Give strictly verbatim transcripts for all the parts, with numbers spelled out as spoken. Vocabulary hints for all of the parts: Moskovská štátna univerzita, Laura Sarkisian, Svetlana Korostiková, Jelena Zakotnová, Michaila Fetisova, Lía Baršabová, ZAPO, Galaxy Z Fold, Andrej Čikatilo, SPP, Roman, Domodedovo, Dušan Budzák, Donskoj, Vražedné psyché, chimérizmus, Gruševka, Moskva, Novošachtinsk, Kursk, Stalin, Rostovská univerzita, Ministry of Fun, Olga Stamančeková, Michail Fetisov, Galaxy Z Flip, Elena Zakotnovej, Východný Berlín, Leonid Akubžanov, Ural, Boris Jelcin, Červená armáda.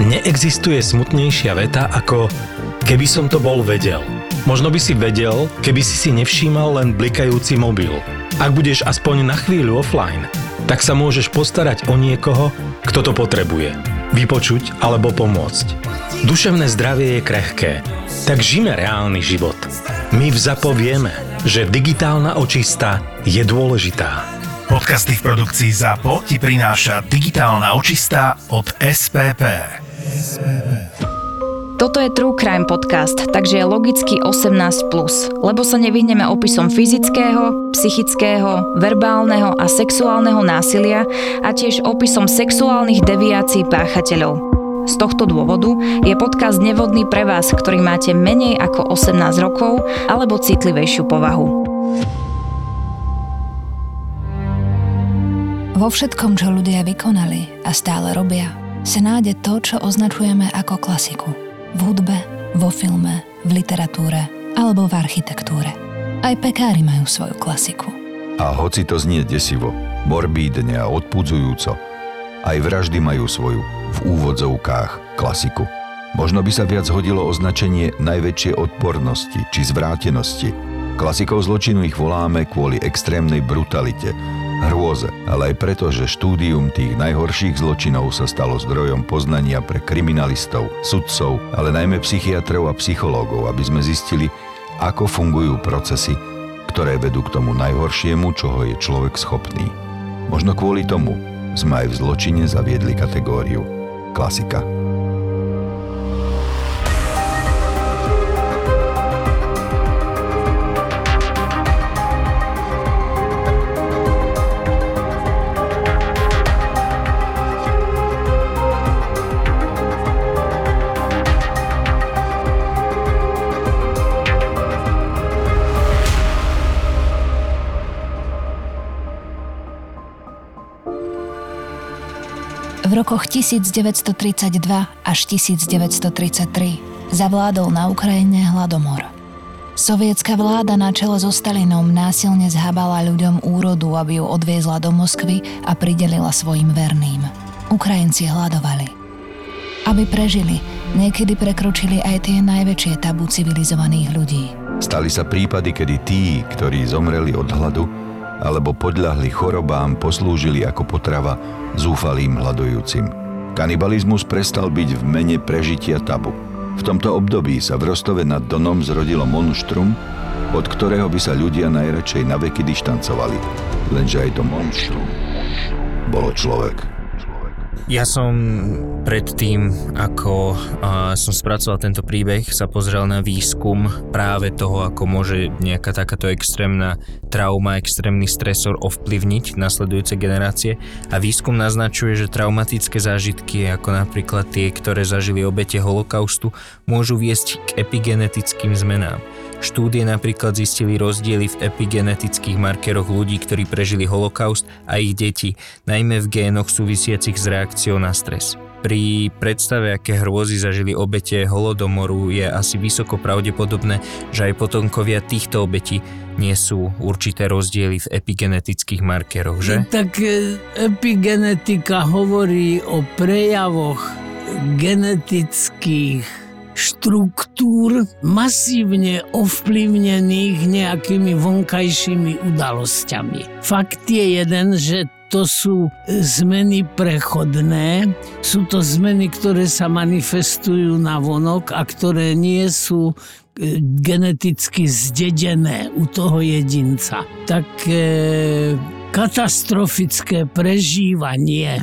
Neexistuje smutnejšia veta ako keby som to bol vedel. Možno by si vedel, keby si si nevšímal len blikajúci mobil. Ak budeš aspoň na chvíľu offline, tak sa môžeš postarať o niekoho, kto to potrebuje. Vypočuť alebo pomôcť. Duševné zdravie je krehké, tak žijme reálny život. My v ZAPO vieme, že digitálna očista je dôležitá. Podcasty v produkcii ZAPO ti prináša digitálna očista od es pé pé. es pé pé. Toto je True Crime podcast, takže je logicky osemnásť plus, lebo sa nevyhneme opisom fyzického, psychického, verbálneho a sexuálneho násilia a tiež opisom sexuálnych deviácií páchateľov. Z tohto dôvodu je podcast nevhodný pre vás, ktorý máte menej ako osemnásť rokov alebo citlivejšiu povahu. Vo všetkom, čo ľudia vykonali a stále robia, sa nájde to, čo označujeme ako klasiku. V hudbe, vo filme, v literatúre alebo v architektúre. Aj pekári majú svoju klasiku. A hoci to znie desivo, morbídne a odpudzujúco, aj vraždy majú svoju, v úvodzovkách, klasiku. Možno by sa viac hodilo označenie najväčšie odpornosti či zvrátenosti. Klasikou zločinu ich voláme kvôli extrémnej brutalite, hrôze, ale aj preto, že štúdium tých najhorších zločinov sa stalo zdrojom poznania pre kriminalistov, sudcov, ale najmä psychiatrov a psychológov, aby sme zistili, ako fungujú procesy, ktoré vedú k tomu najhoršiemu, čoho je človek schopný. Možno kvôli tomu sme aj v zločine zaviedli kategóriu klasika. V rokoch devätnásť tridsaťdva až devätnásť tridsaťtri zavládol na Ukrajine hladomor. Sovietská vláda na čele so Stalinom násilne zhabala ľuďom úrodu, aby ju odviezla do Moskvy a pridelila svojim verným. Ukrajinci hladovali. Aby prežili, niekedy prekročili aj tie najväčšie tabu civilizovaných ľudí. Stali sa prípady, kedy tí, ktorí zomreli od hladu, alebo podľahli chorobám, poslúžili ako potrava zúfalým hľadujúcim. Kanibalizmus prestal byť v mene prežitia tabu. V tomto období sa v Rostove nad Donom zrodilo monštrum, od ktorého by sa ľudia najradšej naveky dištancovali. Lenže aj to monštrum bolo človek. Ja som predtým, ako a, som spracoval tento príbeh, sa pozrel na výskum práve toho, ako môže nejaká takáto extrémna trauma, extrémny stresor ovplyvniť nasledujúce generácie. A výskum naznačuje, že traumatické zážitky, ako napríklad tie, ktoré zažili obete holokaustu, môžu viesť k epigenetickým zmenám. Štúdie napríklad zistili rozdiely v epigenetických markeroch ľudí, ktorí prežili holokaust a ich detí, najmä v génoch súvisiacich s reakciou na stres. Pri predstave, aké hrôzy zažili obete holodomoru, je asi vysoko pravdepodobné, že aj potomkovia týchto obetí nie sú určité rozdiely v epigenetických markeroch, že? Tak epigenetika hovorí o prejavoch genetických štruktúr masívne ovplyvnených nejakými vonkajšími udalosťami. Fakt je jeden, že to sú zmeny prechodné, sú to zmeny, ktoré sa manifestujú na vonok a ktoré nie sú geneticky zdedené u toho jedinca. Tak e, katastrofické prežívanie,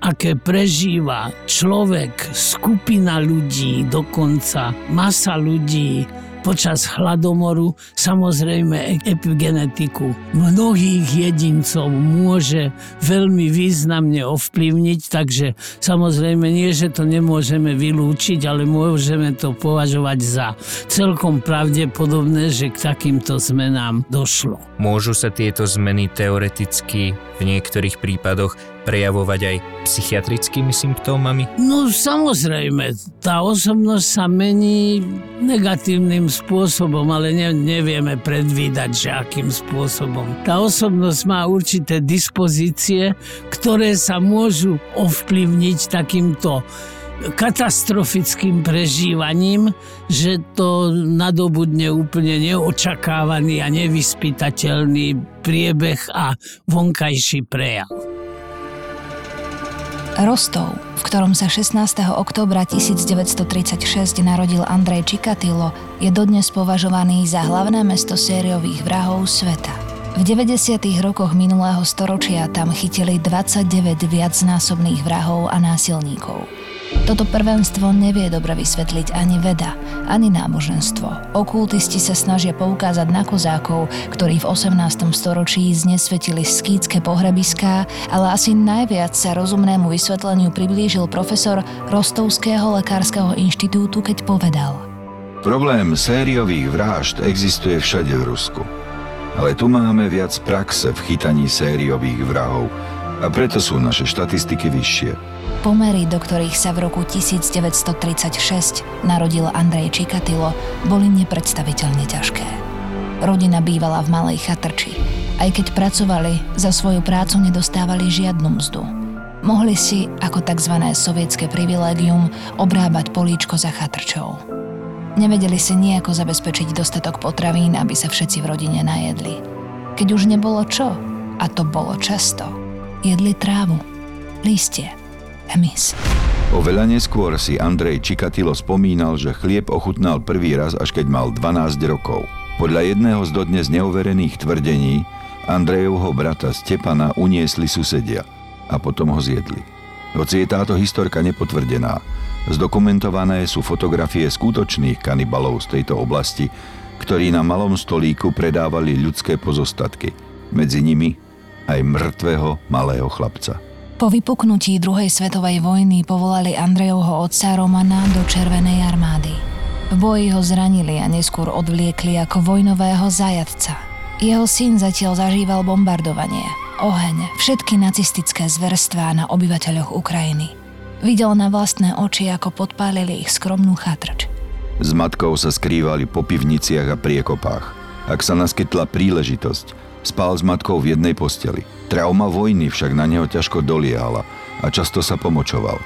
aké prežíva človek, skupina ľudí, dokonca masa ľudí počas hladomoru, samozrejme epigenetiku mnohých jedincov môže veľmi významne ovplyvniť, takže samozrejme nie, že to nemôžeme vylúčiť, ale môžeme to považovať za celkom pravdepodobné, že k takýmto zmenám došlo. Môžu sa tieto zmeny teoreticky v niektorých prípadoch prejavovať aj psychiatrickými symptómami? No samozrejme, tá osobnosť sa mení negatívnym spôsobom, ale ne, nevieme predvídať, že akým spôsobom. Tá osobnosť má určité dispozície, ktoré sa môžu ovplyvniť takýmto katastrofickým prežívaním, že to nadobudne úplne neočakávaný a nevyspytateľný priebeh a vonkajší prejav. Rostov, v ktorom sa šestnásteho októbra tisícdeväťstotridsaťšesť narodil Andrej Čikatilo, je dodnes považovaný za hlavné mesto sériových vrahov sveta. V deväťdesiatych rokoch minulého storočia tam chytili dvadsaťdeväť viacnásobných vrahov a násilníkov. Toto prvenstvo nevie dobre vysvetliť ani veda, ani náboženstvo. Okultisti sa snažia poukázať na kozákov, ktorí v osemnástom storočí znesvetili skýtske pohrebiská, ale asi najviac sa rozumnému vysvetleniu priblížil profesor Rostovského lekárskeho inštitútu, keď povedal: Problém sériových vražd existuje všade v Rusku. Ale tu máme viac praxe v chytaní sériových vrahov a preto sú naše štatistiky vyššie. Pomery, do ktorých sa v roku devätnásť tridsaťšesť narodil Andrej Čikatilo, boli nepredstaviteľne ťažké. Rodina bývala v malej chatrči. Aj keď pracovali, za svoju prácu nedostávali žiadnu mzdu. Mohli si, ako tzv. Sovietské privilégium, obrábať políčko za chatrčou. Nevedeli si nejako zabezpečiť dostatok potravín, aby sa všetci v rodine najedli. Keď už nebolo čo, a to bolo často, jedli trávu, lístie a mis. Oveľa neskôr si Andrej Čikatilo spomínal, že chlieb ochutnal prvý raz, až keď mal dvanásť rokov. Podľa jedného z dodnes neoverených tvrdení Andrejovho brata Stepana uniesli susedia a potom ho zjedli. Hoci je táto historka nepotvrdená, zdokumentované sú fotografie skutočných kanibalov z tejto oblasti, ktorí na malom stolíku predávali ľudské pozostatky, medzi nimi aj mŕtvého malého chlapca. Po vypuknutí druhej svetovej vojny povolali Andrejovho otca Romana do Červenej armády. V boji ho zranili a neskôr odvliekli ako vojnového zajatca. Jeho syn zatiaľ zažíval bombardovanie, oheň, všetky nacistické zverstvá na obyvateľoch Ukrajiny. Videl na vlastné oči, ako podpálili ich skromnú chatrč. S matkou sa skrývali po pivniciach a priekopách. Ak sa naskytla príležitosť, spál s matkou v jednej posteli. Trauma vojny však na neho ťažko doliehala a často sa pomočoval.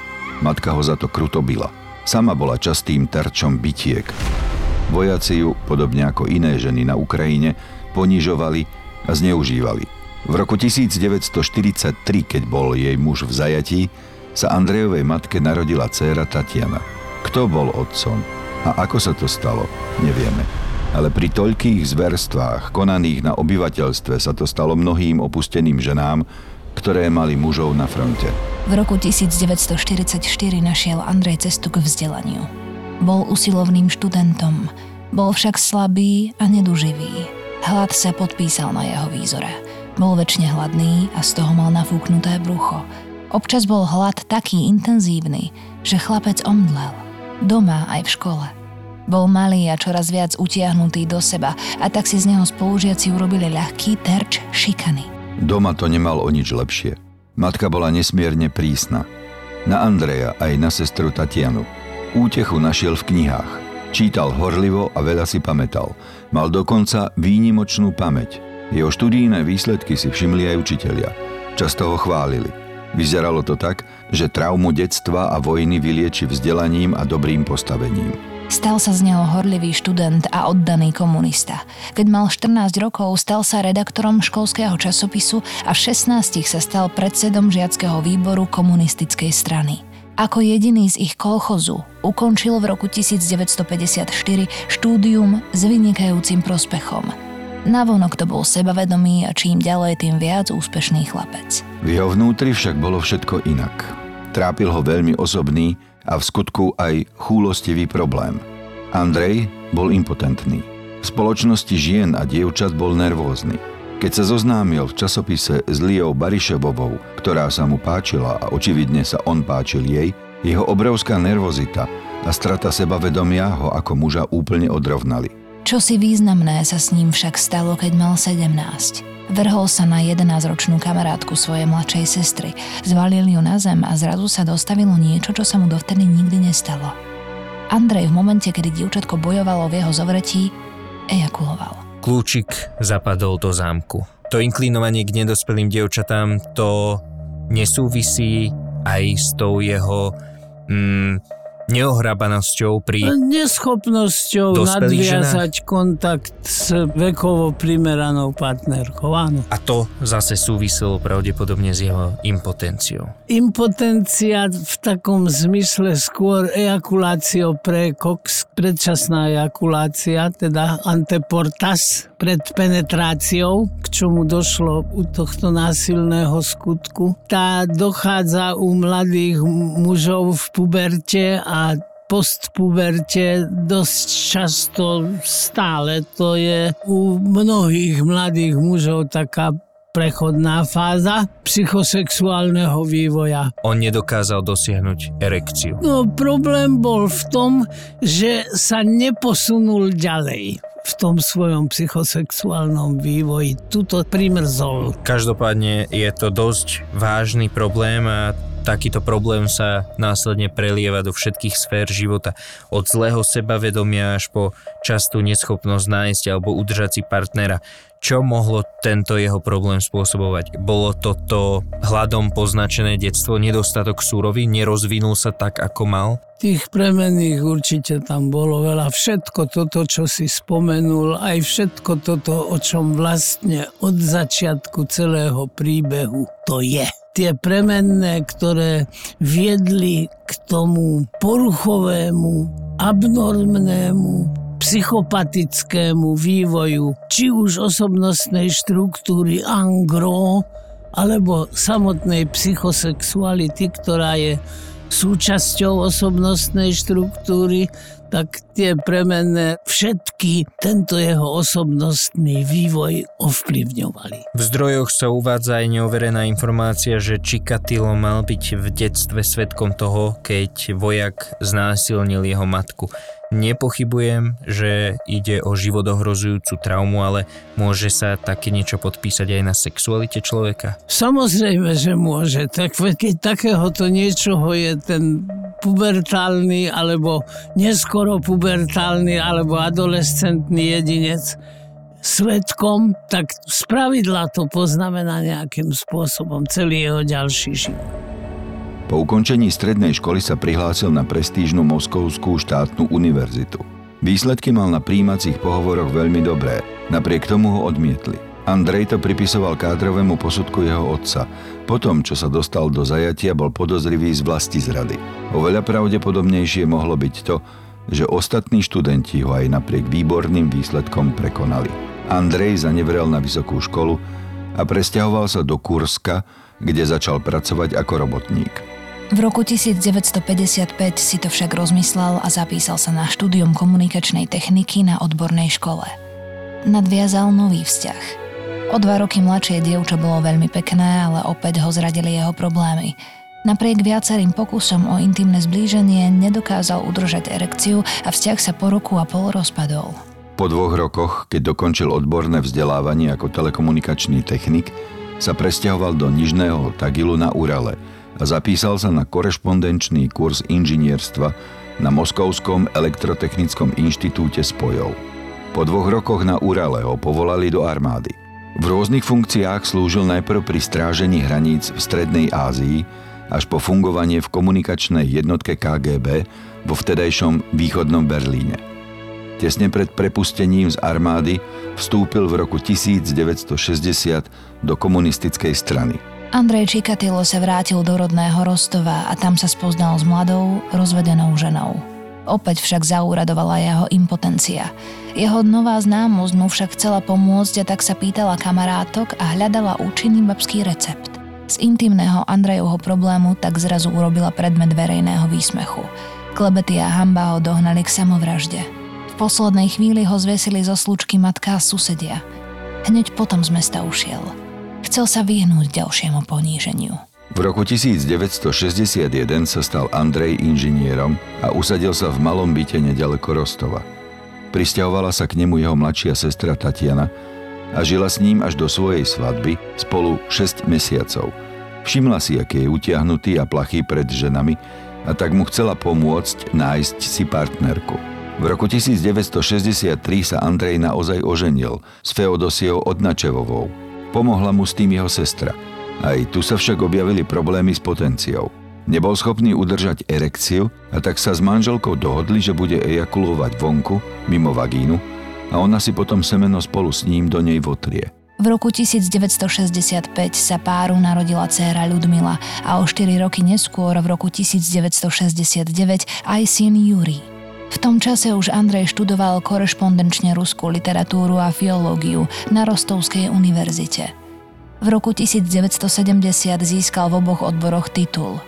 Matka ho za to kruto bila. Sama bola častým terčom bitiek. Vojaci ju, podobne ako iné ženy na Ukrajine, ponižovali a zneužívali. V roku devätnásť štyridsaťtri, keď bol jej muž v zajatí, sa Andrejovej matke narodila dcéra Tatiana. Kto bol otcom a ako sa to stalo, nevieme. Ale pri toľkých zverstvách konaných na obyvateľstve sa to stalo mnohým opusteným ženám, ktoré mali mužov na fronte. V roku devätnásť štyridsaťštyri našiel Andrej cestu k vzdelaniu. Bol usilovným študentom, bol však slabý a neduživý. Hlad sa podpísal na jeho výzore. Bol večne hladný a z toho mal nafúknuté brucho. Občas bol hlad taký intenzívny, že chlapec omdlel, doma aj v škole. Bol malý a čoraz viac utiahnutý do seba a tak si z neho spolužiaci urobili ľahký terč šikany. Doma to nemal o nič lepšie. Matka bola nesmierne prísna. Na Andreja aj na sestru Tatianu. Útechu našiel v knihách. Čítal horlivo a veľa si pamätal. Mal dokonca výnimočnú pamäť. Jeho študijné výsledky si všimli aj učitelia. Často ho chválili. Vyzeralo to tak, že traumu detstva a vojny vylieči vzdelaním a dobrým postavením. Stal sa z neho horlivý študent a oddaný komunista. Keď mal štrnásť rokov, stal sa redaktorom školského časopisu a v šestnástich sa stal predsedom žiackého výboru komunistickej strany. Ako jediný z ich kolchozu ukončil v roku devätnásť päťdesiatštyri štúdium s vynikajúcim prospechom. Navonok to bol sebavedomý a čím ďalej, tým viac úspešný chlapec. V jeho vnútri však bolo všetko inak. Trápil ho veľmi osobný a v skutku aj chúlostivý problém. Andrej bol impotentný. V spoločnosti žien a dievčat bol nervózny. Keď sa zoznámil v časopise s Líou Baršabovou, ktorá sa mu páčila a očividne sa on páčil jej, jeho obrovská nervozita a strata sebavedomia ho ako muža úplne odrovnali. Čosi významné sa s ním však stalo, keď mal sedemnásť. Vrhol sa na jedenásťročnú kamarátku svojej mladšej sestry, zvalil ju na zem a zrazu sa dostavilo niečo, čo sa mu dovtedy nikdy nestalo. Andrej v momente, kedy dievčatko bojovalo v jeho zovretí, ejakuloval. Kľúčik zapadol do zámku. To inklinovanie k nedospelým dievčatám, to nesúvisí aj s tou jeho mm, neohrabanosťou pri... Neschopnosťou nadviazať kontakt s vekovo primeranou partnerkou, áno. A to zase súviselo pravdepodobne s jeho impotenciou. Impotencia v takom zmysle skôr ejakuláciou precox, predčasná ejakulácia, teda anteportas pred penetráciou, k čomu došlo u tohto násilného skutku. Tá dochádza u mladých mužov v puberte a postpuberte dosť často stále. To je u mnohých mladých mužov taká prechodná fáza psychosexuálneho vývoja. On nedokázal dosiahnuť erekciu. No, problém bol v tom, že sa neposunul ďalej v tom svojom psychosexuálnom vývoji. Tuto primrzol. Každopádne je to dosť vážny problém a takýto problém sa následne prelieva do všetkých sfér života. Od zlého sebavedomia až po častú neschopnosť nájsť alebo udržať si partnera. Čo mohlo tento jeho problém spôsobovať? Bolo toto hladom poznačené detstvo, nedostatok súrovín, nerozvinul sa tak, ako mal? Tých premenných určite tam bolo veľa. Všetko toto, čo si spomenul, aj všetko toto, o čom vlastne od začiatku celého príbehu to je. Tie premenné, ktoré viedli k tomu poruchovému, abnormnému, psychopatickému vývoju, či už osobnostnej štruktúry en gros, alebo samotnej psychosexuality, ktorá je súčasťou osobnostnej štruktúry, tak tie premenné všetky tento jeho osobnostný vývoj ovplyvňovali. V zdrojoch sa uvádza aj neoverená informácia, že Čikatilo mal byť v detstve svedkom toho, keď vojak znásilnil jeho matku. Nepochybujem, že ide o životohrozujúcu traumu, ale môže sa také niečo podpísať aj na sexualite človeka? Samozrejme, že môže. Tak, keď takéhoto niečoho je ten pubertálny alebo neskoro pubertálny alebo adolescentný jedinec svedkom, tak spravidla to poznamená nejakým spôsobom celý jeho ďalší život. Po ukončení strednej školy sa prihlásil na prestížnu Moskovskú štátnu univerzitu. Výsledky mal na prijímacích pohovoroch veľmi dobré, napriek tomu ho odmietli. Andrej to pripisoval kádrovému posudku jeho otca. Po tom, čo sa dostal do zajatia, bol podozrivý z vlastizrady. Oveľa pravdepodobnejšie mohlo byť to, že ostatní študenti ho aj napriek výborným výsledkom prekonali. Andrej zanevrel na vysokú školu a presťahoval sa do Kurska, kde začal pracovať ako robotník. V roku devätnásťstopäťdesiatpäť si to však rozmyslel a zapísal sa na štúdium komunikačnej techniky na odbornej škole. Nadviazal nový vzťah. O dva roky mladšie dievča bolo veľmi pekné, ale opäť ho zradili jeho problémy. Napriek viacerým pokusom o intimné zblíženie nedokázal udržať erekciu a vzťah sa po roku a pol rozpadol. Po dvoch rokoch, keď dokončil odborné vzdelávanie ako telekomunikačný technik, sa presťahoval do Nižného Tagilu na Urale a zapísal sa na korešpondenčný kurz inžinierstva na Moskovskom elektrotechnickom inštitúte Spojov. Po dvoch rokoch na Urale ho povolali do armády. V rôznych funkciách slúžil najprv pri strážení hraníc v Strednej Ázii až po fungovanie v komunikačnej jednotke ká gé bé vo vtedajšom Východnom Berlíne. Tesne pred prepustením z armády vstúpil v roku devätnásťstošesťdesiat do komunistickej strany. Andrej Čikatilo sa vrátil do rodného Rostova a tam sa spoznal s mladou, rozvedenou ženou. Opäť však zaúradovala jeho impotencia. Jeho nová známosť mu však chcela pomôcť a tak sa pýtala kamarátok a hľadala účinný babský recept. Z intimného Andrejovho problému tak zrazu urobila predmet verejného výsmechu. Klebety a hanba ho dohnali k samovražde. V poslednej chvíli ho zvesili zo slučky matka a susedia. Hneď potom z mesta ušiel. Chcel sa vyhnúť ďalšiemu poníženiu. V roku devätnásťstošesťdesiatjeden sa stal Andrej inžinierom a usadil sa v malom byte neďaleko Rostova. Prisťahovala sa k nemu jeho mladšia sestra Tatiana a žila s ním až do svojej svadby spolu šesť mesiacov. Všimla si, aký je utiahnutý a plachý pred ženami a tak mu chcela pomôcť nájsť si partnerku. V roku devätnásťstošesťdesiattri sa Andrej naozaj oženil s Feodosiou Odnačevovou. Pomohla mu s tým jeho sestra. Aj tu sa však objavili problémy s potenciou. Nebol schopný udržať erekciu a tak sa s manželkou dohodli, že bude ejakulovať vonku, mimo vagínu, a ona si potom semeno spolu s ním do nej votrie. V roku devätnásťstošesťdesiatpäť sa páru narodila dcéra Ľudmila a o štyri roky neskôr v roku devätnásťstošesťdesiatdeväť aj syn Yuri. V tom čase už Andrej študoval korešpondenčne ruskú literatúru a filológiu na Rostovskej univerzite. V roku devätnásťstosedemdesiat získal v oboch odboroch titul.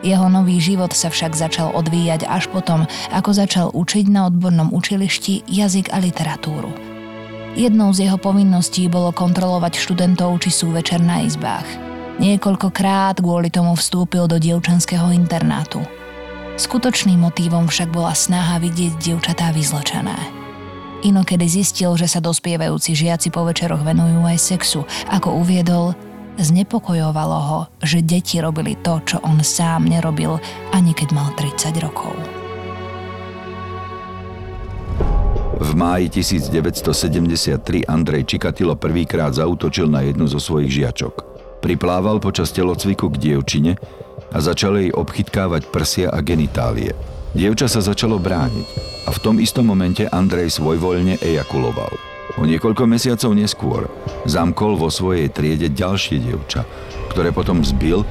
Jeho nový život sa však začal odvíjať až potom, ako začal učiť na odbornom učilišti jazyk a literatúru. Jednou z jeho povinností bolo kontrolovať študentov, či sú večer na izbách. Niekoľkokrát kvôli tomu vstúpil do dievčenského internátu. Skutočným motívom však bola snaha vidieť dievčatá vyzločené. Inokedy zistil, že sa dospievajúci žiaci po večeroch venujú aj sexu. Ako uviedol, znepokojovalo ho, že deti robili to, čo on sám nerobil, ani keď mal tridsať rokov. V máji devätnásťstosedemdesiattri Andrej Čikatilo prvýkrát zaútočil na jednu zo svojich žiačok. Priplával počas telocviku k dievčine a začal jej obchytkávať prsia a genitálie. Dievča sa začalo brániť a v tom istom momente Andrej svojvoľne ejakuloval. O niekoľko mesiacov neskôr zamkol vo svojej triede ďalšie dievča, ktoré potom zbil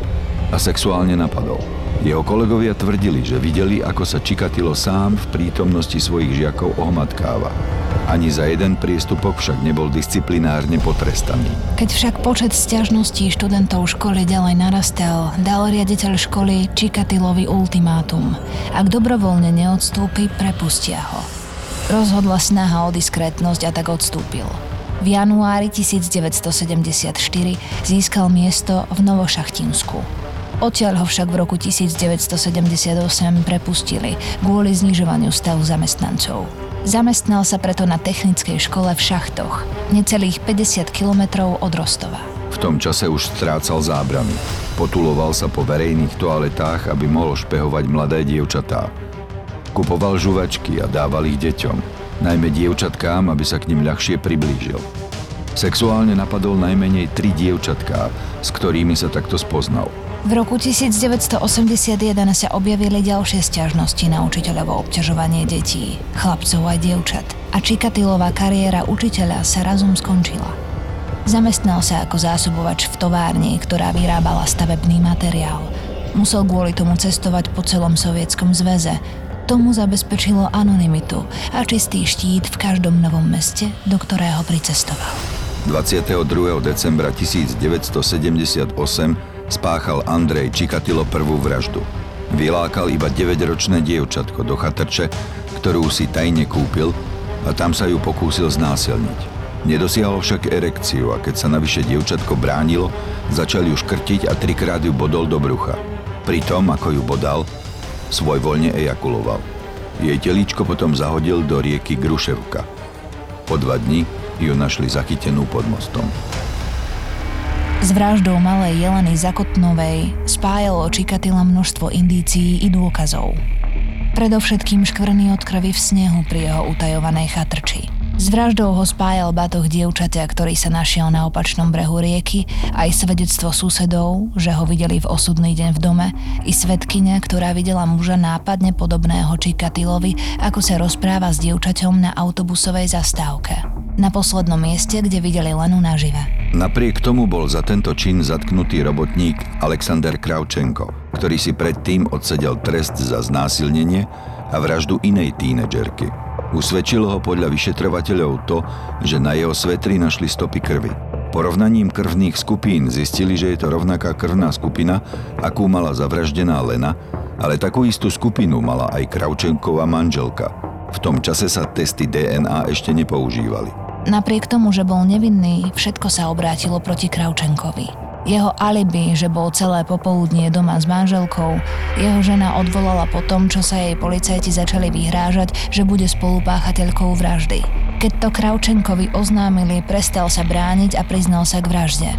a sexuálne napadol. Jeho kolegovia tvrdili, že videli, ako sa Čikatilo sám v prítomnosti svojich žiakov ohmatkáva. Ani za jeden priestupok však nebol disciplinárne potrestaný. Keď však počet sťažností študentov školy ďalej narastal, dal riaditeľ školy Čikatilovi ultimátum. Ak dobrovoľne neodstúpi, prepustia ho. Rozhodla snaha o diskrétnosť a tak odstúpil. V januári devätnásťstosedemdesiatštyri získal miesto v Novošachtinsku. Odtiaľ ho však v roku devätnásťstosedemdesiatosem prepustili kvôli znižovaniu stavu zamestnancov. Zamestnal sa preto na technickej škole v Šachtoch, necelých päťdesiat kilometrov od Rostova. V tom čase už strácal zábrany. Potuloval sa po verejných toaletách, aby mohol špehovať mladé dievčatá. Kupoval žuvačky a dával ich deťom, najmä dievčatkám, aby sa k nim ľahšie priblížil. Sexuálne napadol najmenej tri dievčatká, s ktorými sa takto spoznal. V roku devätnásťstoosemdesiatjeden sa objavili ďalšie sťažnosti na učiteľovo obťažovanie detí, chlapcov a dievčat a Čikatilová kariéra učiteľa sa razom skončila. Zamestnal sa ako zásobovač v továrni, ktorá vyrábala stavebný materiál. Musel kvôli tomu cestovať po celom Sovietskom zväze. Tomu zabezpečilo anonymitu a čistý štít v každom novom meste, do ktorého pricestoval. dvadsiateho druhého decembra devätnásťstosedemdesiatosem spáchal Andrej Čikatilo prvú vraždu. Vylákal iba deväťročné dievčatko do chatrče, ktorú si tajne kúpil, a tam sa ju pokúsil znásilniť. Nedosiahol však erekciu a keď sa navyše dievčatko bránilo, začal ju škrtiť a trikrát ju bodol do brucha. Pri tom, ako ju bodal, svojvoľne ejakuloval. Jej telíčko potom zahodil do rieky Gruševka. Po dva dni ju našli zachytenú pod mostom. S vraždou malej Jeleny Zakotnovej spájalo Čikatila množstvo indícií i dôkazov. Predovšetkým škvrny od krvi v snehu pri jeho utajovanej chatrči. S vraždou ho spájal batoh dievčaťa, ktorý sa našiel na opačnom brehu rieky, aj svedectvo susedov, že ho videli v osudný deň v dome, i svedkyňa, ktorá videla muža nápadne podobného Čikatilovi, ako sa rozpráva s dievčaťom na autobusovej zastávke. Na poslednom mieste, kde videli Lenu nažive. Napriek tomu bol za tento čin zatknutý robotník Alexander Kravčenko, ktorý si predtým odsedel trest za znásilnenie a vraždu inej tínedžerky. Usvedčilo ho podľa vyšetrovateľov to, že na jeho svetri našli stopy krvi. Porovnaním krvných skupín zistili, že je to rovnaká krvná skupina, akú mala zavraždená Lena, ale takú istú skupinu mala aj Kravčenkova manželka. V tom čase sa testy dé en á ešte nepoužívali. Napriek tomu, že bol nevinný, všetko sa obrátilo proti Kravčenkovi. Jeho alibi, že bol celé popoludnie doma s manželkou, jeho žena odvolala po tom, čo sa jej policajti začali vyhrážať, že bude spolupáchateľkou vraždy. Keď to Kravčenkovi oznámili, prestal sa brániť a priznal sa k vražde.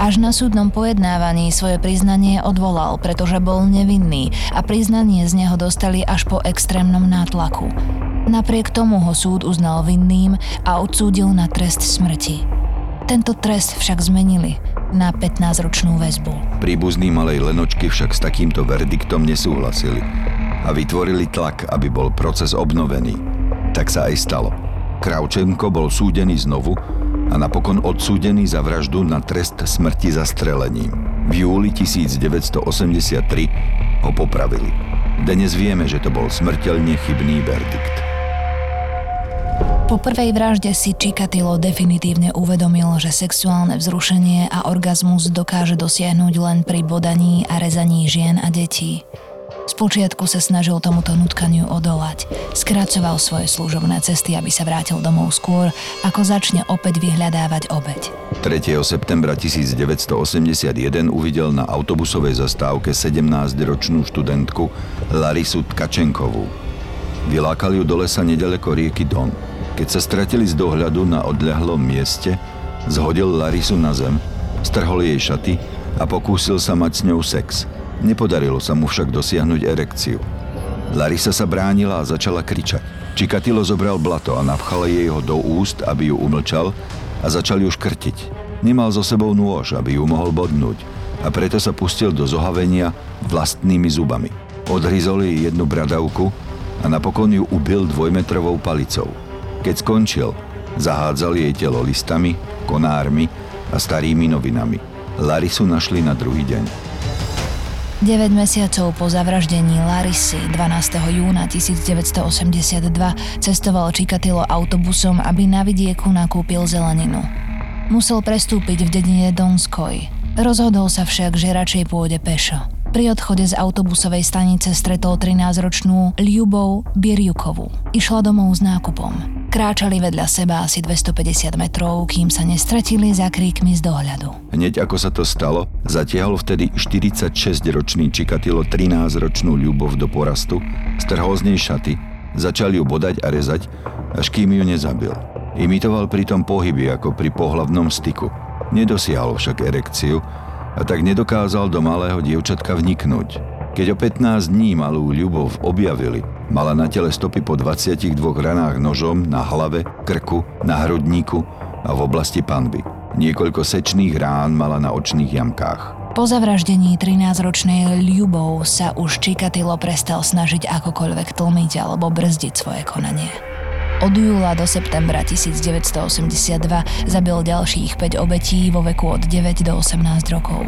Až na súdnom pojednávaní svoje priznanie odvolal, pretože bol nevinný a priznanie z neho dostali až po extrémnom nátlaku. Napriek tomu ho súd uznal vinným a odsúdil na trest smrti. Tento trest však zmenili na pätnásťročnú väzbu. Príbuzní malej Lenočky však s takýmto verdiktom nesúhlasili a vytvorili tlak, aby bol proces obnovený. Tak sa aj stalo. Kravčenko bol súdený znovu a napokon odsúdený za vraždu na trest smrti zastrelením. V júli devätnásťstoosemdesiattri ho popravili. Dnes vieme, že to bol smrteľne chybný verdikt. Po prvej vražde si Čikatilo definitívne uvedomil, že sexuálne vzrušenie a orgazmus dokáže dosiahnuť len pri bodaní a rezaní žien a detí. Spočiatku sa snažil tomuto nutkaniu odolať. Skracoval svoje služobné cesty, aby sa vrátil domov skôr, ako začne opäť vyhľadávať obeť. tretieho septembra devätnásťstoosemdesiatjeden uvidel na autobusovej zastávke sedemnásťročnú študentku Larisu Tkačenkovú. Vylákal ju do lesa nedaleko rieky Don. Keď sa stratili z dohľadu na odľahlom mieste, zhodil Larisu na zem, strhol jej šaty a pokúsil sa mať s ňou sex. Nepodarilo sa mu však dosiahnuť erekciu. Larisa sa bránila a začala kričať. Čikatilo zobral blato a napchal jej ho do úst, aby ju umlčal, a začal ju škrtiť. Nemal so sebou nôž, aby ju mohol bodnúť, a preto sa pustil do zohavenia vlastnými zubami. Odhryzol jej jednu bradavku a napokon ju ubil dvojmetrovou palicou. Keď skončil, zahádzal jej telo listami, konármi a starými novinami. Larisu našli na druhý deň. deväť mesiacov po zavraždení Larisy dvanásteho júna devätnásťstoosemdesiatdva cestoval Čikatilo autobusom, aby na vidieku nakúpil zeleninu. Musel prestúpiť v dedine Donskoj. Rozhodol sa však, že radšej pôjde pešo. Pri odchode z autobusovej stanice stretol trinásťročnú Ľubov Biryukovú. Išla domov s nákupom. Kráčali vedľa seba asi dvestopäťdesiat metrov, kým sa nestratili za kríkmi z dohľadu. Hneď ako sa to stalo, zatiahol vtedy štyridsaťšesťročný Čikatilo trinásťročnú Ľubov do porastu, strhol z nej šaty, začal ju bodať a rezať, až kým ju nezabil. Imitoval pritom pohyby ako pri pohlavnom styku. Nedosiahol však erekciu, a tak nedokázal do malého dievčatka vniknúť. Keď o pätnásť dní malú Ľubov objavili, mala na tele stopy po dvadsiatich dvoch ranách nožom na hlave, krku, na hrudníku a v oblasti panvy. Niekoľko sečných rán mala na očných jamkách. Po zavraždení trinásťročnej Ľubov sa už Čikatilo prestal snažiť akokoľvek tlmiť alebo brzdiť svoje konanie. Od júla do septembra devätnásťstoosemdesiatdva zabil ďalších päť obetí vo veku od deväť do osemnástich rokov.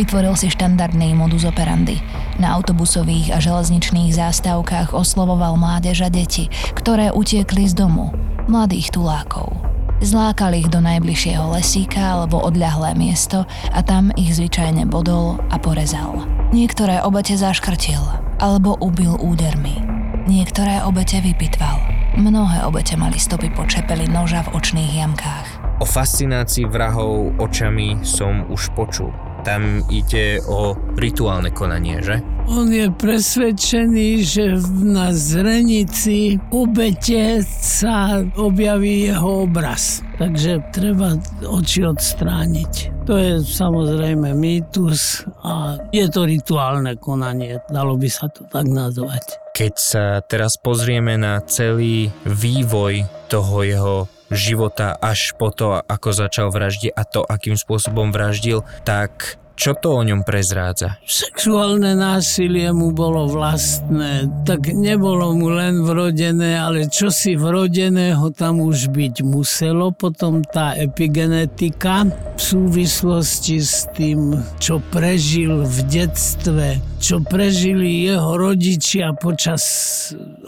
Vytvoril si štandardný modus operandi. Na autobusových a železničných zástavkách oslovoval mládež a deti, ktoré utiekli z domu, mladých tulákov. Zlákal ich do najbližšieho lesíka alebo odľahlé miesto a tam ich zvyčajne bodol a porezal. Niektoré obete zaškrtil alebo ubil údermi. Niektoré obete vypitval. Mnohé obete mali stopy po čepeli noža v očných jamkách. O fascinácii vrahov očami som už počul. Tam ide o rituálne konanie, že? On je presvedčený, že na zrenici obete sa objaví jeho obraz. Takže treba oči odstrániť. To je samozrejme mýtus a je to rituálne konanie. Dalo by sa to tak nazvať. Keď sa teraz pozrieme na celý vývoj toho jeho života až po to, ako začal vraždiť a to, akým spôsobom vraždil, tak čo to o ňom prezrádza? Sexuálne násilie mu bolo vlastné, tak nebolo mu len vrodené, ale čosi vrodeného tam už byť muselo. Potom tá epigenetika v súvislosti s tým, čo prežil v detstve, čo prežili jeho rodičia počas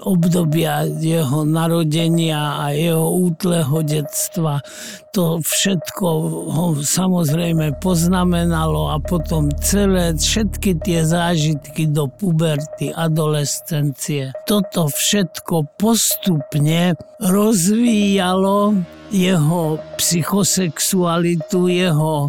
obdobia jeho narodenia a jeho útleho detstva. To všetko ho samozrejme poznamenalo a potom celé, všetky tie zážitky do puberty, adolescencie. Toto všetko postupne rozvíjalo jeho psychosexualitu, jeho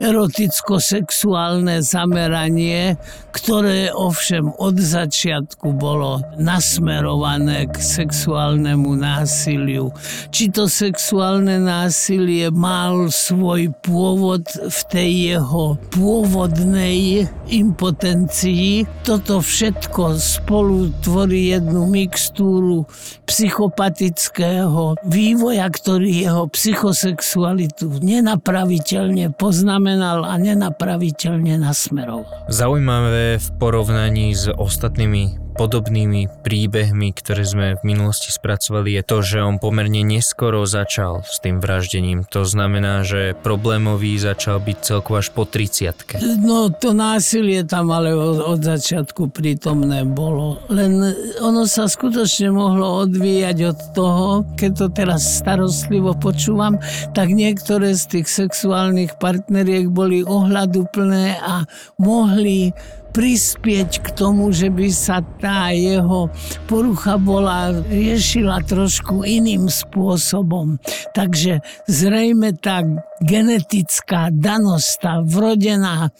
eroticko-sexuálne zameranie, ktoré ovšem od začiatku bolo nasmerované k sexuálnemu násiliu. Či to sexuálne násilie mal svoj pôvod v tej jeho pôvodnej impotencii, toto všetko spolu tvorí jednu mixtúru psychopatického vývoja, ktorý jeho psychosexualitu nenapraviteľne poznamenal a nenapraviteľne nasmeroval. Zaujímavé v porovnaní s ostatnými podobnými príbehmi, ktoré sme v minulosti spracovali, je to, že on pomerne neskoro začal s tým vraždením. To znamená, že problémový začal byť celkovo až po tridsiatke. No to násilie tam ale od začiatku prítomné bolo. Len ono sa skutočne mohlo odvíjať od toho, keď to teraz starostlivo počúvam, tak niektoré z tých sexuálnych partneriek boli ohľaduplné a mohli prispieť k tomu, že by sa tá jeho porucha bola riešila trošku iným spôsobom. Takže zrejme tá genetická danosť, tá vrodená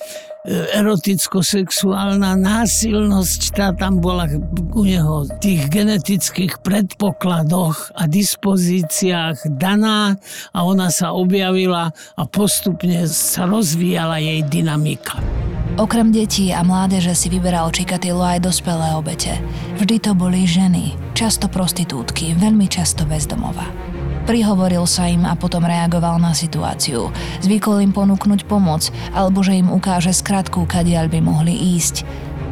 eroticko-sexuálna násilnosť, tá tam bola u neho v tých genetických predpokladoch a dispozíciách daná a ona sa objavila a postupne sa rozvíjala jej dynamika. Okrem detí a mládeže si vyberal Čikatilo aj dospelé obete. Vždy to boli ženy, často prostitútky, veľmi často bez domova. Prihovoril sa im a potom reagoval na situáciu. Zvykol im ponúknuť pomoc, alebo že im ukáže skratku, kadiaľ by mohli ísť.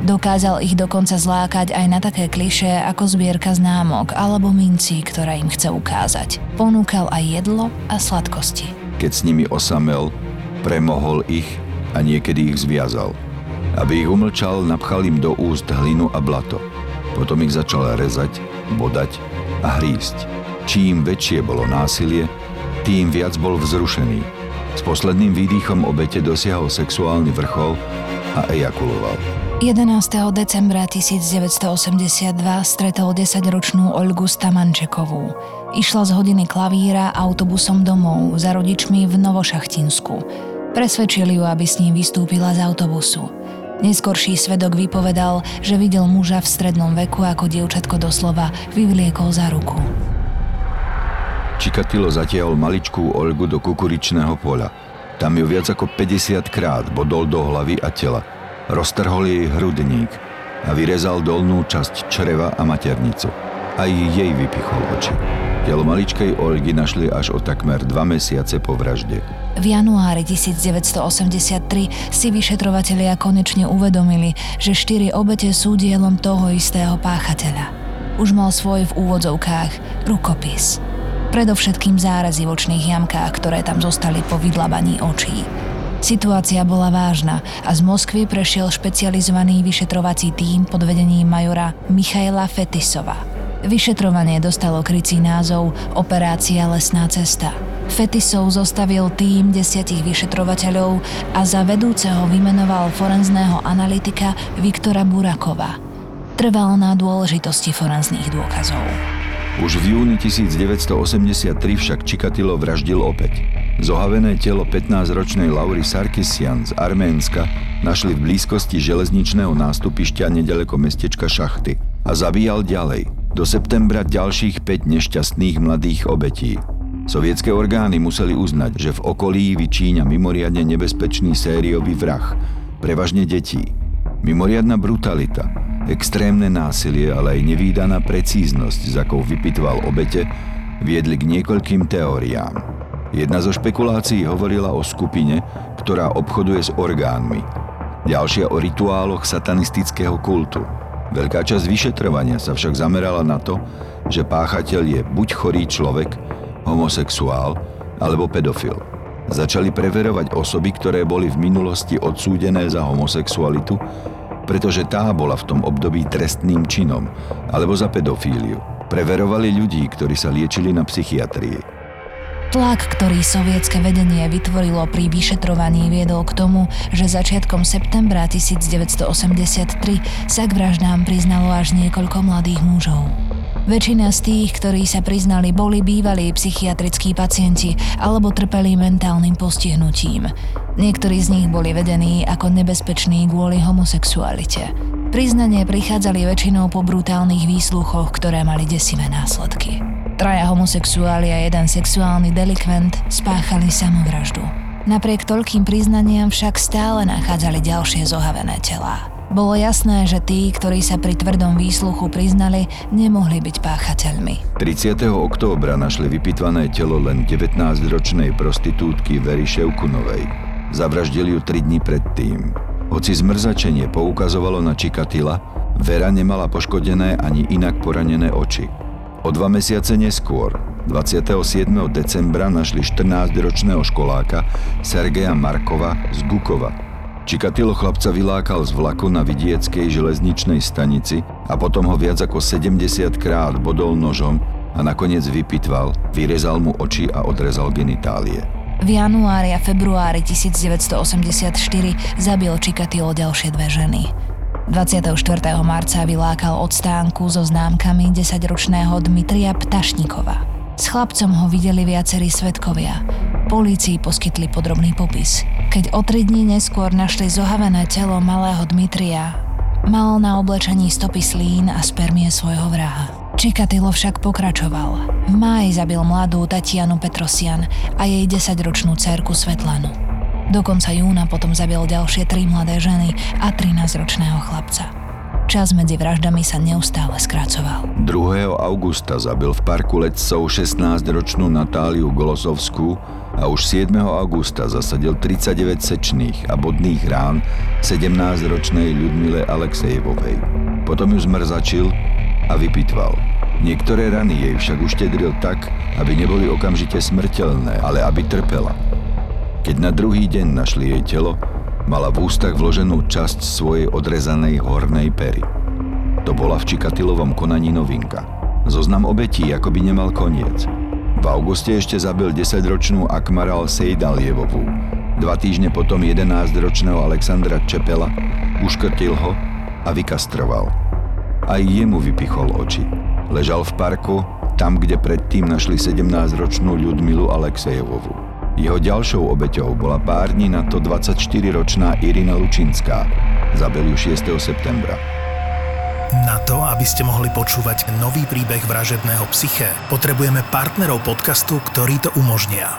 Dokázal ich dokonca zlákať aj na také klišé ako zbierka známok alebo minci, ktoré im chce ukázať. Ponúkal aj jedlo a sladkosti. Keď s nimi osamel, premohol ich a niekedy ich zviazal. Aby ich umlčal, napchal im do úst hlinu a blato. Potom ich začal rezať, bodať a hrísť. Čím väčšie bolo násilie, tým viac bol vzrušený. S posledným výdychom obete dosiahol sexuálny vrchol a ejakuloval. jedenásteho decembra tisícdeväťstoosemdesiatdva stretol desaťročnú Olgu Stamančekovú. Išla z hodiny klavíra autobusom domov za rodičmi v Novošachtinsku. Presvedčili ju, aby s ním vystúpila z autobusu. Neskorší svedok vypovedal, že videl muža v strednom veku, ako dievčatko doslova vyvliekol za ruku. Čikatilo zatiahol maličkú Olgu do kukuričného poľa. Tam ju viac ako päťdesiatkrát bodol do hlavy a tela. Roztrhol jej hrudník a vyrezal dolnú časť čreva a maternicu. Aj jej vypichol oči. Telo maličkej Olgy našli až o takmer dva mesiace po vražde. V januári devätnásťstoosemdesiattri si vyšetrovatelia konečne uvedomili, že štyri obete sú dielom toho istého páchateľa. Už mal svoj v úvodzovkách rukopis. Predovšetkým zárazy v očných jamkách, ktoré tam zostali po vydlabaní očí. Situácia bola vážna a z Moskvy prešiel špecializovaný vyšetrovací tím pod vedením majora Michaila Fetisova. Vyšetrovanie dostalo krycí názov Operácia Lesná cesta. Fetisov zostavil tím desiatich vyšetrovateľov a za vedúceho vymenoval forenzného analytika Viktora Burakova. Trval na dôležitosti forenzných dôkazov. Už v júni devätnásťstoosemdesiattri však Čikatilo vraždil opäť. Zohavené telo pätnásťročnej Laury Sarkisian z Arménska našli v blízkosti železničného nástupišťa nedaleko mestečka Šachty a zabíjal ďalej. Do septembra ďalších päť nešťastných mladých obetí. Sovietské orgány museli uznať, že v okolí vyčíňa mimoriadne nebezpečný sériový vrah, prevažne detí. Mimoriadna brutalita, extrémne násilie, ale aj nevídaná precíznosť, za akou vypytval obete, viedli k niekoľkým teóriám. Jedna zo špekulácií hovorila o skupine, ktorá obchoduje s orgánmi. Ďalšia o rituáloch satanistického kultu. Veľká časť vyšetrovania sa však zamerala na to, že páchateľ je buď chorý človek, homosexuál alebo pedofil. Začali preverovať osoby, ktoré boli v minulosti odsúdené za homosexualitu, pretože tá bola v tom období trestným činom, alebo za pedofíliu. Preverovali ľudí, ktorí sa liečili na psychiatrii. Tlak, ktorý sovietské vedenie vytvorilo pri vyšetrovaní, viedol k tomu, že začiatkom septembra devätnásťstoosemdesiattri sa k vraždám priznalo až niekoľko mladých mužov. Väčšina z tých, ktorí sa priznali, boli bývalí psychiatrickí pacienti alebo trpeli mentálnym postihnutím. Niektorí z nich boli vedení ako nebezpeční kvôli homosexualite. Priznanie prichádzali väčšinou po brutálnych výsluchoch, ktoré mali desivé následky. Traja homosexuáli a jeden sexuálny delikvent spáchali samovraždu. Napriek toľkým priznaniam však stále nachádzali ďalšie zohavené telá. Bolo jasné, že tí, ktorí sa pri tvrdom výsluchu priznali, nemohli byť páchateľmi. tridsiateho októbra našli vypitvané telo len devätnásťročnej prostitútky Very Ševkunovej. Zavraždili ju tri dni predtým. Hoci zmrzačenie poukazovalo na Čikatila, Vera nemala poškodené ani inak poranené oči. O dva mesiace neskôr, dvadsiateho siedmeho decembra, našli štrnásťročného školáka Sergeja Markova z Gukova. Čikatilo chlapca vylákal z vlaku na vidieckej železničnej stanici a potom ho viac ako sedemdesiatkrát bodol nožom a nakoniec vypitval, vyrezal mu oči a odrezal genitálie. V januári a februári devätnásťstoosemdesiatštyri zabil Čikatilo ďalšie dve ženy. dvadsiateho štvrtého marca vylákal od stánku so známkami desaťročného Dmitrija Ptašnikova. S chlapcom ho videli viacerí svedkovia. Polícii poskytli podrobný popis. Keď o tri dni neskôr našli zohavené telo malého Dmitrija, mal na oblečení stopy slín a spermie svojho vraha. Čikatilo však pokračoval. V máji zabil mladú Tatianu Petrosyan a jej desaťročnú dcérku Svetlanu. Do konca júna potom zabil ďalšie tri mladé ženy a trinásťročného chlapca. Čas medzi vraždami sa neustále skracoval. druhého augusta zabil v parku letcov šestnásťročnú Natáliu Golosovskú a už siedmeho augusta zasadil tridsaťdeväť sečných a bodných rán sedemnásťročnej Ľudmile Alexejevovej. Potom ju zmrzačil a vypitval. Niektoré rany jej však uštedril tak, aby neboli okamžite smrteľné, ale aby trpela. Keď na druhý deň našli jej telo, mala v ústach vloženú časť svojej odrezanej hornej pery. To bola v Čikatilovom konaní novinka. Zoznam obetí akoby nemal koniec. V auguste ešte zabil desaťročnú Akmaral Sejdaljevovú. Dva týždne potom jedenásťročného Alexandra Čepela, uškrtil ho a vykastroval. Aj jemu vypichol oči. Ležal v parku, tam, kde predtým našli sedemnásťročnú Ľudmilu Alexejevovú. Jeho ďalšou obeťou bola pár dní na to dvadsaťštyriročná Irina Lučinská. Zabil ju šiesteho septembra. Na to, aby ste mohli počúvať nový príbeh vražedného psyché, potrebujeme partnerov podcastu, ktorí to umožnia.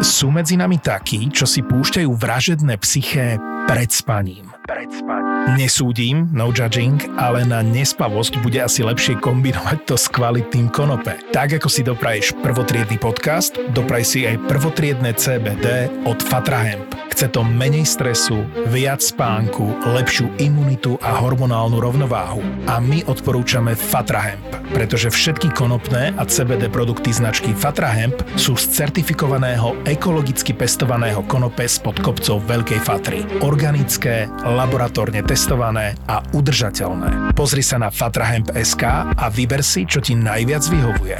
Sú medzi nami takí, čo si púšťajú vražedné psyché pred spaním. Pred spaním. Nesúdim, no judging, ale na nespavosť bude asi lepšie kombinovať to s kvalitným konope. Tak, ako si dopraješ prvotriedny podcast, dopraj si aj prvotriedne cé bé dé od Fatrahemp. Chce to menej stresu, viac spánku, lepšiu imunitu a hormonálnu rovnováhu. A my odporúčame Fatrahemp, pretože všetky konopné a cé bé dé produkty značky Fatrahemp sú z certifikovaného ekologicky pestovaného konope spod kopcov Veľkej Fatry. Organické, laboratórne testované a udržateľné. Pozri sa na fatrahemp bodka es ká a vyber si, čo ti najviac vyhovuje.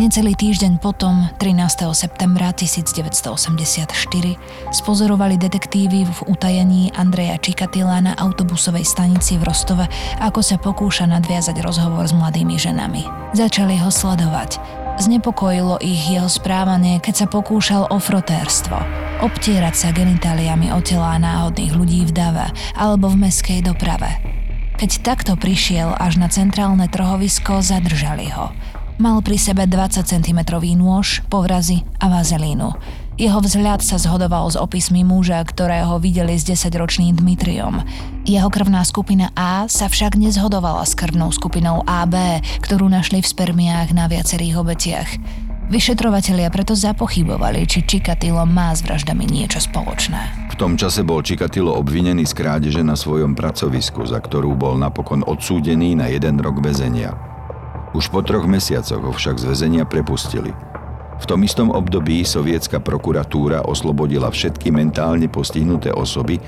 Necelý týždeň potom, trinásteho septembra devätnásťstoosemdesiatštyri, spozorovali detektívy v utajení Andreja Čikatila na autobusovej stanici v Rostove, ako sa pokúša nadviazať rozhovor s mladými ženami. Začali ho sledovať. Znepokojilo ich jeho správanie, keď sa pokúšal o frotérstvo, obtierať sa genitáliami o telá náhodných ľudí v dave alebo v mestskej doprave. Keď takto prišiel až na centrálne trhovisko, zadržali ho. Mal pri sebe dvadsaťcentimetrový nôž, povrazy a vazelínu. Jeho vzhľad sa zhodoval s opismi muža, ktorého videli s desaťročným Dmitriom. Jeho krvná skupina A sa však nezhodovala s krvnou skupinou á bé, ktorú našli v spermiách na viacerých obetiach. Vyšetrovatelia preto zapochybovali, či Čikatilo má s vraždami niečo spoločné. V tom čase bol Čikatilo obvinený z krádeže na svojom pracovisku, za ktorú bol napokon odsúdený na jeden rok väzenia. Už po troch mesiacoch ho však z väzenia prepustili. V tom istom období sovietská prokuratúra oslobodila všetky mentálne postihnuté osoby,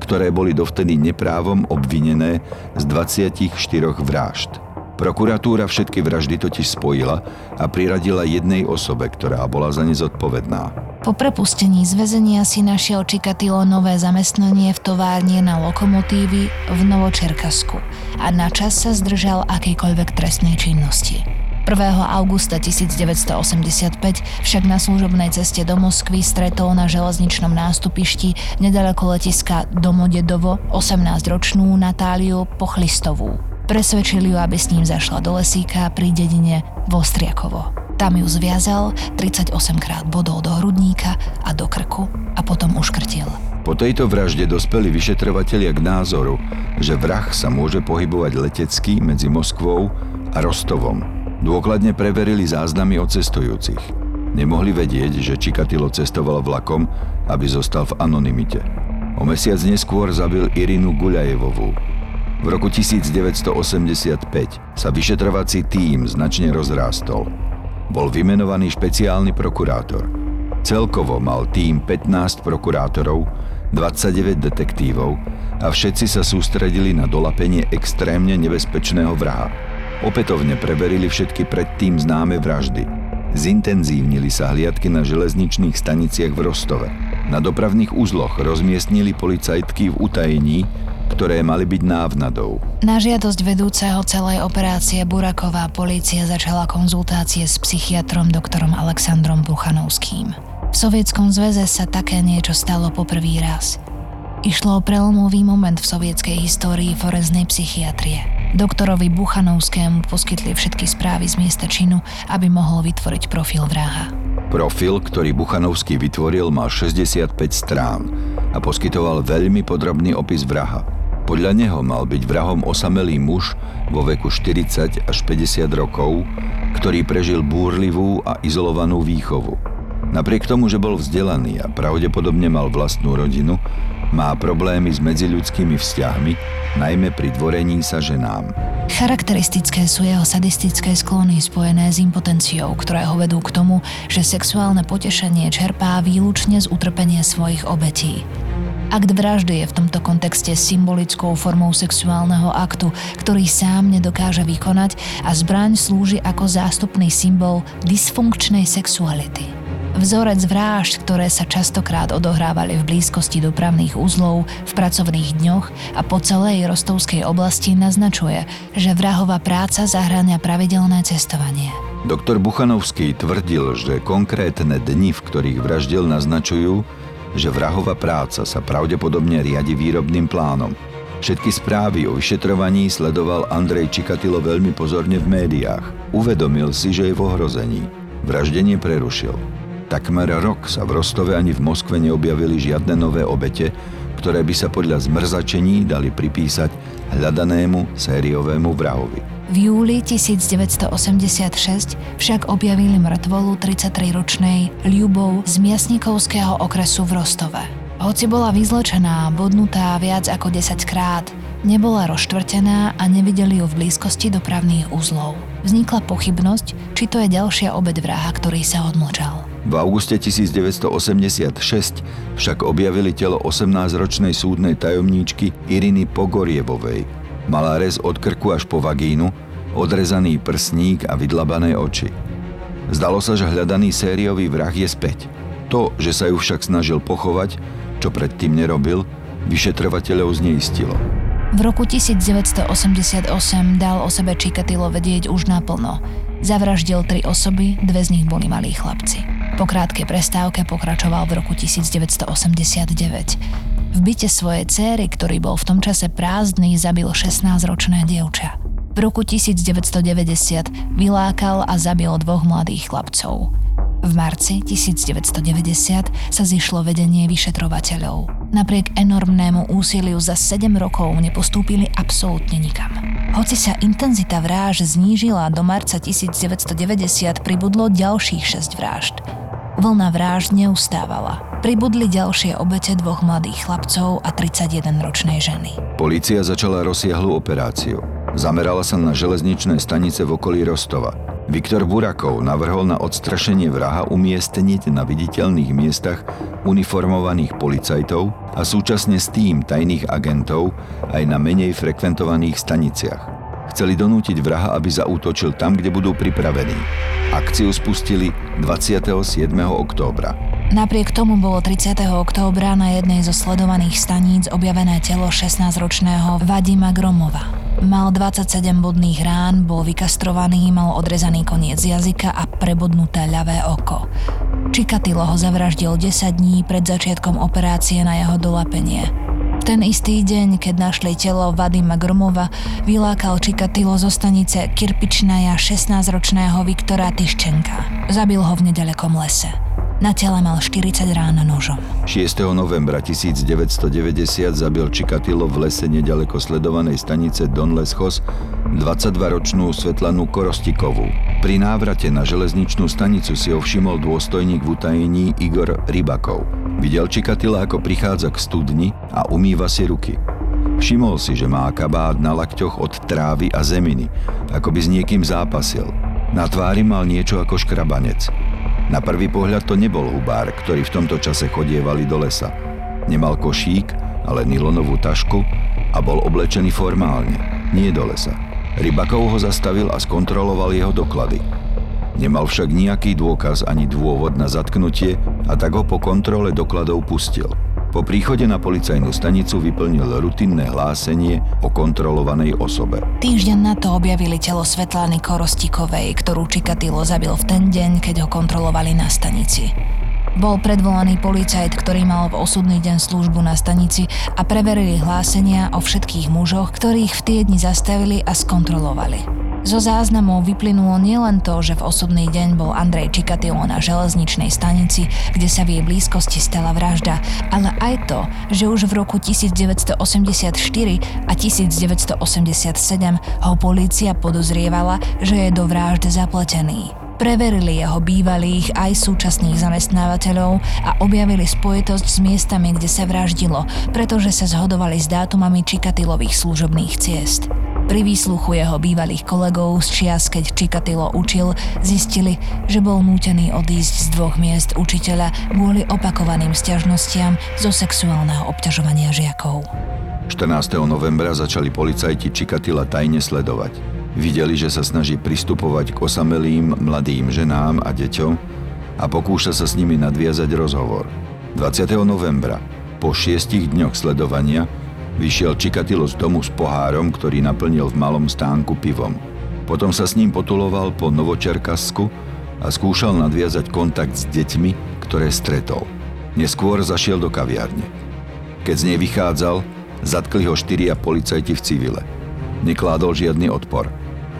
ktoré boli dovtedy neprávom obvinené z dvadsaťštyri vražd. Prokuratúra všetky vraždy totiž spojila a priradila jednej osobe, ktorá bola za ne zodpovedná. Po prepustení z väzenia si našiel Čikatilo nové zamestnanie v továrne na lokomotívy v Novočerkasku a na čas sa zdržal akejkoľvek trestnej činnosti. prvého augusta tisícdeväťstoosemdesiatpäť však na služobnej ceste do Moskvy stretol na železničnom nástupišti nedaleko letiska Domodedovo osemnásťročnú Natáliu Pochlistovú. Presvedčil ju, aby s ním zašla do lesíka pri dedine Vostriakovo. Tam ju zviazal, tridsaťosemkrát bodol do hrudníka a do krku a potom uškrtil. Po tejto vražde dospeli vyšetrovatelia k názoru, že vrah sa môže pohybovať letecky medzi Moskvou a Rostovom. Dôkladne preverili záznamy o cestujúcich. Nemohli vedieť, že Čikatilo cestoval vlakom, aby zostal v anonymite. O mesiac neskôr zabil Irinu Guľajevovú. V roku devätnásťstoosemdesiatpäť sa vyšetrovací tím značne rozrástol. Bol vymenovaný špeciálny prokurátor. Celkovo mal tím pätnásť prokurátorov, dvadsaťdeväť detektívov a všetci sa sústredili na dolapenie extrémne nebezpečného vraha. Opätovne preverili všetky predtým známe vraždy. Zintenzívnili sa hliadky na železničných staniciach v Rostove. Na dopravných uzloch rozmiestnili policajtky v utajení, ktoré mali byť návnadou. Na žiadosť vedúceho celej operácie Burakova polícia začala konzultácie s psychiatrom doktorom Alexandrom Buchanovským. V Sovietskom zväze sa také niečo stalo poprvý raz. Išlo o prelomový moment v sovietskej histórii forenznej psychiatrie. Doktorovi Buchanovskému poskytli všetky správy z miesta činu, aby mohol vytvoriť profil vraha. Profil, ktorý Buchanovský vytvoril, mal šesťdesiatpäť strán a poskytoval veľmi podrobný opis vraha. Podľa neho mal byť vrahom osamelý muž vo veku štyridsať až päťdesiat rokov, ktorý prežil búrlivú a izolovanú výchovu. Napriek tomu, že bol vzdelaný a pravdepodobne mal vlastnú rodinu, má problémy s medziľudskými vzťahmi, najmä pri dvorení sa ženám. Charakteristické sú jeho sadistické sklony spojené s impotenciou, ktoré ho vedú k tomu, že sexuálne potešenie čerpá výlučne z utrpenia svojich obetí. Akt vraždy je v tomto kontexte symbolickou formou sexuálneho aktu, ktorý sám nedokáže vykonať a zbraň slúži ako zástupný symbol dysfunkčnej sexuality. Vzorec vražd, ktoré sa častokrát odohrávali v blízkosti dopravných uzlov, v pracovných dňoch a po celej rostovskej oblasti naznačuje, že vrahová práca zahŕňa pravidelné cestovanie. Doktor Buchanovský tvrdil, že konkrétne dni, v ktorých vraždil, naznačujú, že vrahová práca sa pravdepodobne riadi výrobným plánom. Všetky správy o vyšetrovaní sledoval Andrej Čikatilo veľmi pozorne v médiách. Uvedomil si, že je v ohrození. Vraždenie prerušil. Takmer rok sa v Rostove ani v Moskve neobjavili žiadne nové obete, ktoré by sa podľa zmrzačení dali pripísať hľadanému sériovému vrahovi. V júli devätnásťstoosemdesiatšesť však objavili mŕtvolu tridsaťtriročnej Ľubov z Miasnikovského okresu v Rostove. Hoci bola vyzlečená a bodnutá viac ako desaťkrát, nebola rozštvrtená a nevideli ju v blízkosti dopravných uzlov. Vznikla pochybnosť, či to je ďalšia obeť vraha, ktorý sa odmlčal. V auguste devätnásťstoosemdesiatšesť však objavili telo osemnásťročnej súdnej tajomníčky Iriny Pogorievovej. Mala rez od krku až po vagínu, odrezaný prsník a vydlabané oči. Zdalo sa, že hľadaný sériový vrah je späť. To, že sa ju však snažil pochovať, čo predtým nerobil, vyšetrovateľov zneistilo. V roku devätnásťstoosemdesiatosem dal o sebe Čikatilo vedieť už naplno. Zavraždil tri osoby, dve z nich boli malí chlapci. Po krátkej prestávke pokračoval v roku devätnásťstoosemdesiatdeväť. V byte svojej céry, ktorý bol v tom čase prázdny, zabil šestnásťročné dievča. V roku devätnásťstodeväťdesiat vylákal a zabil dvoch mladých chlapcov. V marci devätnásťstodeväťdesiat sa zišlo vedenie vyšetrovateľov. Napriek enormnému úsiliu za sedem rokov nepostúpili absolútne nikam. Hoci sa intenzita vražd znížila, do marca devätnásťstodeväťdesiat pribudlo ďalších šesť vražd. Vlna vražd neustávala. Pribudli ďalšie obete dvoch mladých chlapcov a tridsaťjedenročnej ženy. Polícia začala rozsiahlu operáciu. Zamerala sa na železničné stanice v okolí Rostova. Viktor Burakov navrhol na odstrašenie vraha umiestniť na viditeľných miestach uniformovaných policajtov a súčasne s tým tajných agentov aj na menej frekventovaných staniciach. Chceli donútiť vraha, aby zaútočil tam, kde budú pripravení. Akciu spustili dvadsiateho siedmeho októbra. Napriek tomu bolo tridsiateho októbra na jednej zo sledovaných staníc objavené telo šestnásťročného Vadima Gromova. Mal dvadsaťsedem bodných rán, bol vykastrovaný, mal odrezaný koniec jazyka a prebodnuté ľavé oko. Čikatilo ho zavraždil desať dní pred začiatkom operácie na jeho dolapenie. Ten istý deň, keď našli telo Vadima Gromova, vylákal Čikatilo zo stanice Kirpičnaja šestnásťročného Viktora Tyščenka. Zabil ho v nedalekom lese. Na tele mal štyridsať rán nožom. šiesteho novembra devätnásťstodeväťdesiat zabil Čikatilo v lese neďaleko sledovanej stanice Don Lescos dvadsaťdvaročnú Svetlanu Korostikovú. Pri návrate na železničnú stanicu si ho všimol dôstojník v utajení Igor Rybakov. Videl Čikatila, ako prichádza k studni a umýva si ruky. Všimol si, že má kabát na lakťoch od trávy a zeminy, ako by s niekým zápasil. Na tvári mal niečo ako škrabanec. Na prvý pohľad to nebol hubár, ktorý v tomto čase chodievali do lesa. Nemal košík, ale nylonovú tašku a bol oblečený formálne, nie do lesa. Rybakov ho zastavil a skontroloval jeho doklady. Nemal však nejaký dôkaz ani dôvod na zatknutie a tak ho po kontrole dokladov pustil. Po príchode na policajnú stanicu vyplnil rutinné hlásenie o kontrolovanej osobe. Týždeň na to objavili telo Svetlany Korostikovej, ktorú Čikatilo zabil v ten deň, keď ho kontrolovali na stanici. Bol predvolaný policajt, ktorý mal v osudný deň službu na stanici a preverili hlásenia o všetkých mužoch, ktorých v tie dni zastavili a skontrolovali. Zo záznamov vyplynulo nielen to, že v osobný deň bol Andrej Čikatilo na železničnej stanici, kde sa v jej blízkosti stala vražda, ale aj to, že už v roku devätnásťstoosemdesiatštyri a devätnásťstoosemdesiatsedem ho polícia podozrievala, že je do vražd zapletený. Preverili jeho bývalých aj súčasných zamestnávateľov a objavili spojitosť s miestami, kde sa vraždilo, pretože sa zhodovali s dátumami Čikatilových služobných ciest. Pri výsluchu jeho bývalých kolegov z čias, keď Čikatilo učil, zistili, že bol nútený odísť z dvoch miest učiteľa kvôli opakovaným sťažnostiam zo sexuálneho obťažovania žiakov. štrnásteho novembra začali policajti Čikatila tajne sledovať. Videli, že sa snaží pristupovať k osamelým mladým ženám a deťom a pokúša sa s nimi nadviazať rozhovor. dvadsiateho novembra, po šiestich dňoch sledovania, vyšiel Čikatilo z domu s pohárom, ktorý naplnil v malom stánku pivom. Potom sa s ním potuloval po Novočerkasku a skúšal nadviazať kontakt s deťmi, ktoré stretol. Neskôr zašiel do kaviárne. Keď z nej vychádzal, zatkli ho štyria policajti v civile. Nekládol žiadny odpor.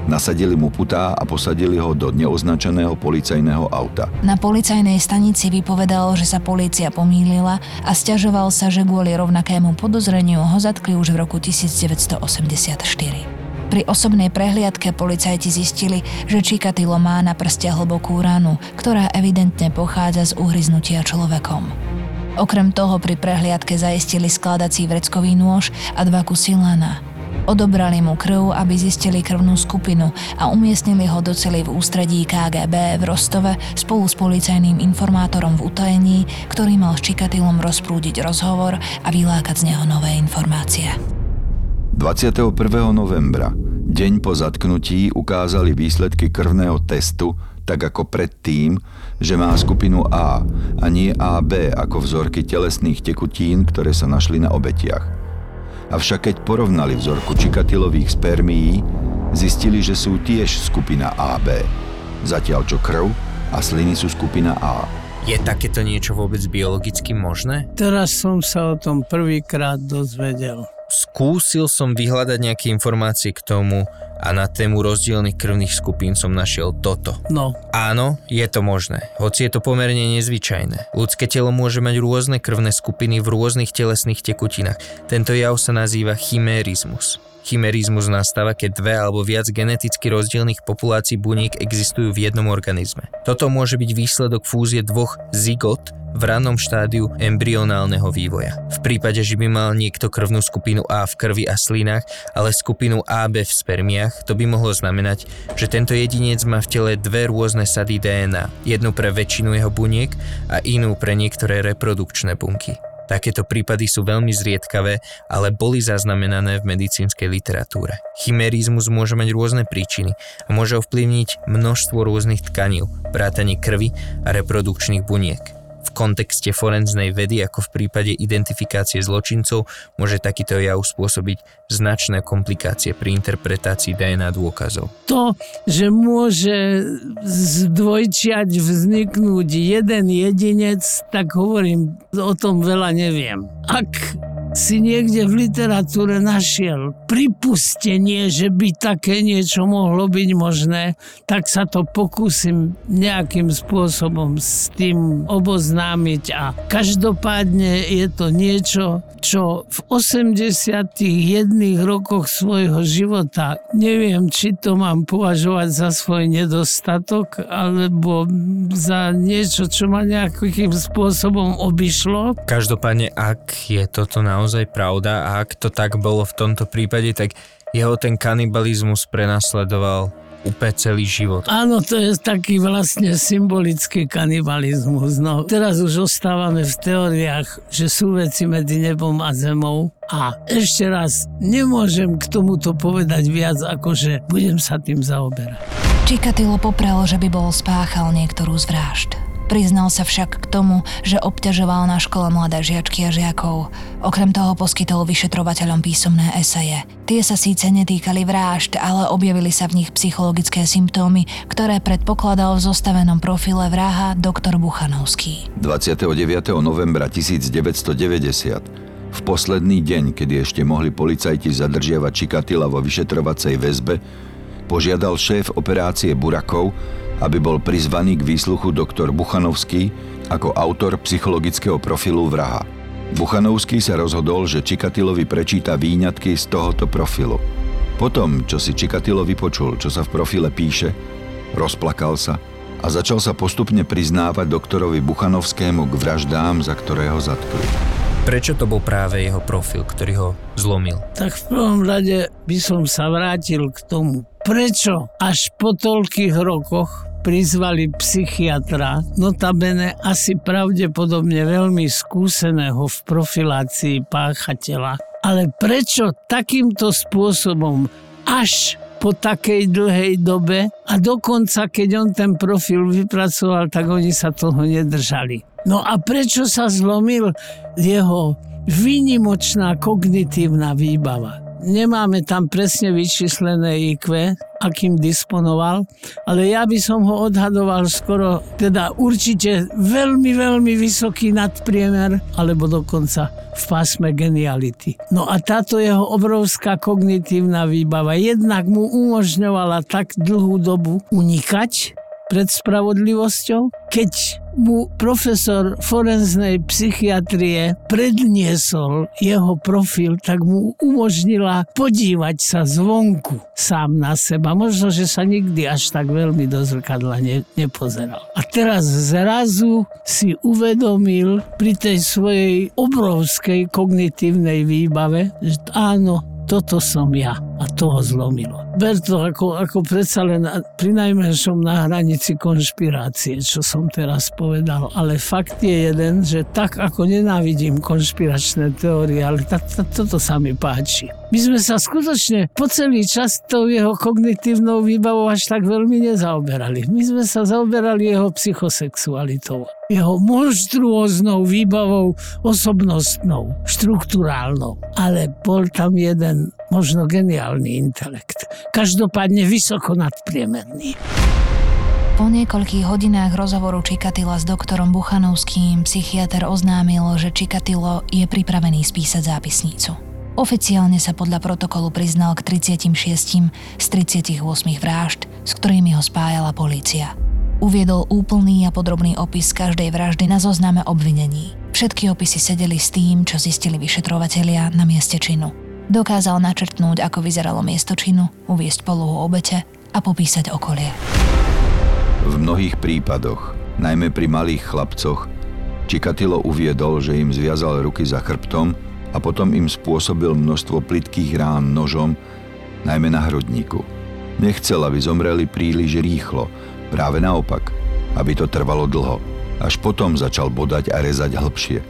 Nasadili mu putá a posadili ho do neoznačeného policajného auta. Na policajnej stanici vypovedal, že sa polícia pomýlila a sťažoval sa, že kvôli rovnakému podozreniu ho zatkli už v roku devätnásťstoosemdesiatštyri. Pri osobnej prehliadke policajti zistili, že Čikatilo má na prste hlbokú ranu, ktorá evidentne pochádza z uhryznutia človekom. Okrem toho pri prehliadke zaistili skladací vreckový nôž a dva kusy lana. Odobrali mu krv, aby zistili krvnú skupinu a umiestnili ho do cely v ústredí ká gé bé v Rostove spolu s policajným informátorom v utajení, ktorý mal s Čikatilom rozprúdiť rozhovor a vylákať z neho nové informácie. dvadsiateho prvého novembra, deň po zatknutí, ukázali výsledky krvného testu, tak ako predtým, že má skupinu A a nie á bé ako vzorky telesných tekutín, ktoré sa našli na obetiach. Avšak keď porovnali vzorku Čikatilových spermií, zistili, že sú tiež skupina á bé, zatiaľ čo krv a sliny sú skupina A. Je takéto niečo vôbec biologicky možné? Teraz som sa o tom prvýkrát dozvedel. Skúsil som vyhľadať nejaké informácie k tomu a na tému rozdielnych krvných skupín som našiel toto. No. Áno, je to možné, hoci je to pomerne nezvyčajné. Ľudské telo môže mať rôzne krvné skupiny v rôznych telesných tekutinách. Tento jav sa nazýva chimérizmus. Chimérizmus nastáva, keď dve alebo viac geneticky rozdielnych populácií buniek existujú v jednom organizme. Toto môže byť výsledok fúzie dvoch zygot v ranom štádiu embryonálneho vývoja. V prípade, že by mal niekto krvnú skupinu A v krvi a slinách, ale skupinu á bé v spermiách, to by mohlo znamenať, že tento jedinec má v tele dve rôzne sady dé en á, jednu pre väčšinu jeho buniek a inú pre niektoré reprodukčné bunky. Takéto prípady sú veľmi zriedkavé, ale boli zaznamenané v medicínskej literatúre. Chimerizmus môže mať rôzne príčiny a môže ovplyvniť množstvo rôznych tkanív, vrátane krvi a reprodukčných buniek. V kontexte forenznej vedy, ako v prípade identifikácie zločincov, môže takýto jav spôsobiť značné komplikácie pri interpretácii dé en á dôkazov. To, že môže z dvojčiat vzniknúť jeden jedinec, tak hovorím, o tom veľa neviem. Ak si niekde v literatúre našiel pripustenie, že by také niečo mohlo byť možné, tak sa to pokúsim nejakým spôsobom s tým oboznámiť a každopádne je to niečo, čo v osemdesiatych jedných rokoch svojho života, neviem, či to mám považovať za svoj nedostatok, alebo za niečo, čo ma nejakým spôsobom obišlo. Každopádne, ak je toto naozaj naozaj pravda a ak to tak bolo v tomto prípade, tak jeho ten kanibalizmus prenasledoval úplne celý život. Áno, to je taký vlastne symbolický kanibalizmus. No, teraz už ostávame v teóriách, že sú veci medzi nebom a zemou a ešte raz nemôžem k tomuto povedať viac, ako že budem sa tým zaoberať. Čikatilo poprel, že by bol spáchal niektorú z vražd. Priznal sa však k tomu, že obťažoval na škole mladé žiačky a žiakov. Okrem toho poskytol vyšetrovateľom písomné eseje. Tie sa síce netýkali vražd, ale objavili sa v nich psychologické symptómy, ktoré predpokladal v zostavenom profile vraha doktor Buchanovský. dvadsiateho deviateho novembra devätnásťstodeväťdesiat, v posledný deň, kedy ešte mohli policajti zadržiavať Čikatila vo vyšetrovacej väzbe, požiadal šéf operácie Burakov, aby bol prizvaný k výsluchu doktor Buchanovský ako autor psychologického profilu vraha. Buchanovský sa rozhodol, že Čikatilovi prečíta výňatky z tohoto profilu. Potom, čo si Čikatilo vypočul, čo sa v profile píše, rozplakal sa a začal sa postupne priznávať doktorovi Buchanovskému k vraždám, za ktoré ho zatkli. Prečo to bol práve jeho profil, ktorý ho zlomil? Tak v prvom rade by som sa vrátil k tomu, prečo až po toľkých rokoch prizvali psychiatra, notabene asi pravdepodobne veľmi skúseného v profilácii páchateľa. Ale prečo takýmto spôsobom až po takej dlhej dobe a dokonca, keď on ten profil vypracoval, tak oni sa toho nedržali. No a prečo sa zlomil jeho výnimočná kognitívna výbava? Nemáme tam presne vyčíslené í kvé, akým disponoval, ale ja by som ho odhadoval skoro, teda určite veľmi, veľmi vysoký nadpriemer, alebo dokonca v pásme geniality. No a táto jeho obrovská kognitívna výbava jednak mu umožňovala tak dlhú dobu unikať pred spravodlivosťou, keď mu profesor forenznej psychiatrie predniesol jeho profil, tak mu umožnila podívať sa zvonku sám na seba. Možno, že sa nikdy až tak veľmi do zrkadla ne, nepozeral. A teraz zrazu si uvedomil pri tej svojej obrovskej kognitívnej výbave, že áno, toto som ja a to ho zlomilo. Ber to ako, ako predsa len pri najmenšom na hranici konšpirácie, čo som teraz povedal. Ale fakt je jeden, že tak ako nenávidím konšpiračné teórie, ale ta, ta, toto sa mi páči. My sme sa skutočne po celý čas tou jeho kognitívnou výbavou až tak veľmi nezaoberali. My sme sa zaoberali jeho psychosexualitou, jeho monštruóznou výbavou osobnostnou, štruktúrálnou. Ale bol tam jeden možno geniálny intelekt. Každopádne vysoko nadpriemerný. Po niekoľkých hodinách rozhovoru Čikatila s doktorom Buchanovským psychiatr oznámil, že Čikatilo je pripravený spísať zápisnicu. Oficiálne sa podľa protokolu priznal k tridsiatim šiestim z tridsiatich ôsmich vražd, s ktorými ho spájala polícia. Uviedol úplný a podrobný opis každej vraždy na zozname obvinení. Všetky opisy sedeli s tým, čo zistili vyšetrovatelia na mieste činu. Dokázal načrtnúť, ako vyzeralo miesto činu, uviesť polohu obete a popísať okolie. V mnohých prípadoch, najmä pri malých chlapcoch, Čikatilo uviedol, že im zviazal ruky za chrbtom a potom im spôsobil množstvo plytkých rán nožom, najmä na hrudníku. Nechcel, aby zomreli príliš rýchlo, práve naopak, aby to trvalo dlho. Až potom začal bodať a rezať hlbšie.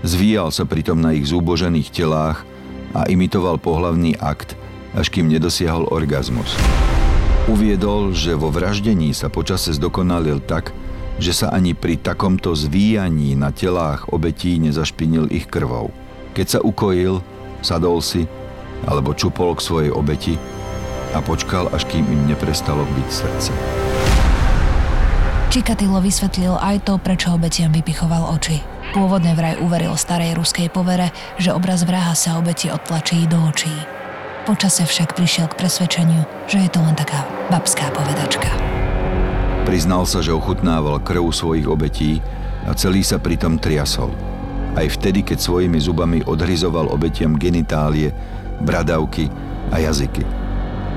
Zvíjal sa pritom na ich zúbožených telách a imitoval pohlavný akt, až kým nedosiahol orgazmus. Uviedol, že vo vraždení sa počase zdokonalil tak, že sa ani pri takomto zvíjaní na telách obetí nezašpinil ich krvou. Keď sa ukojil, sadol si alebo čupol k svojej obeti a počkal, až kým im neprestalo byť srdce. Čikatilo vysvetlil aj to, prečo obetiam vypichoval oči. Pôvodne vraj uveril starej ruskej povere, že obraz vraha sa obeti odtlačí do očí. Počase však prišiel k presvedčeniu, že je to len taká babská povedačka. Priznal sa, že ochutnával krv svojich obetí a celý sa pritom triasol. Aj vtedy, keď svojimi zubami odhryzoval obetiam genitálie, bradavky a jazyky.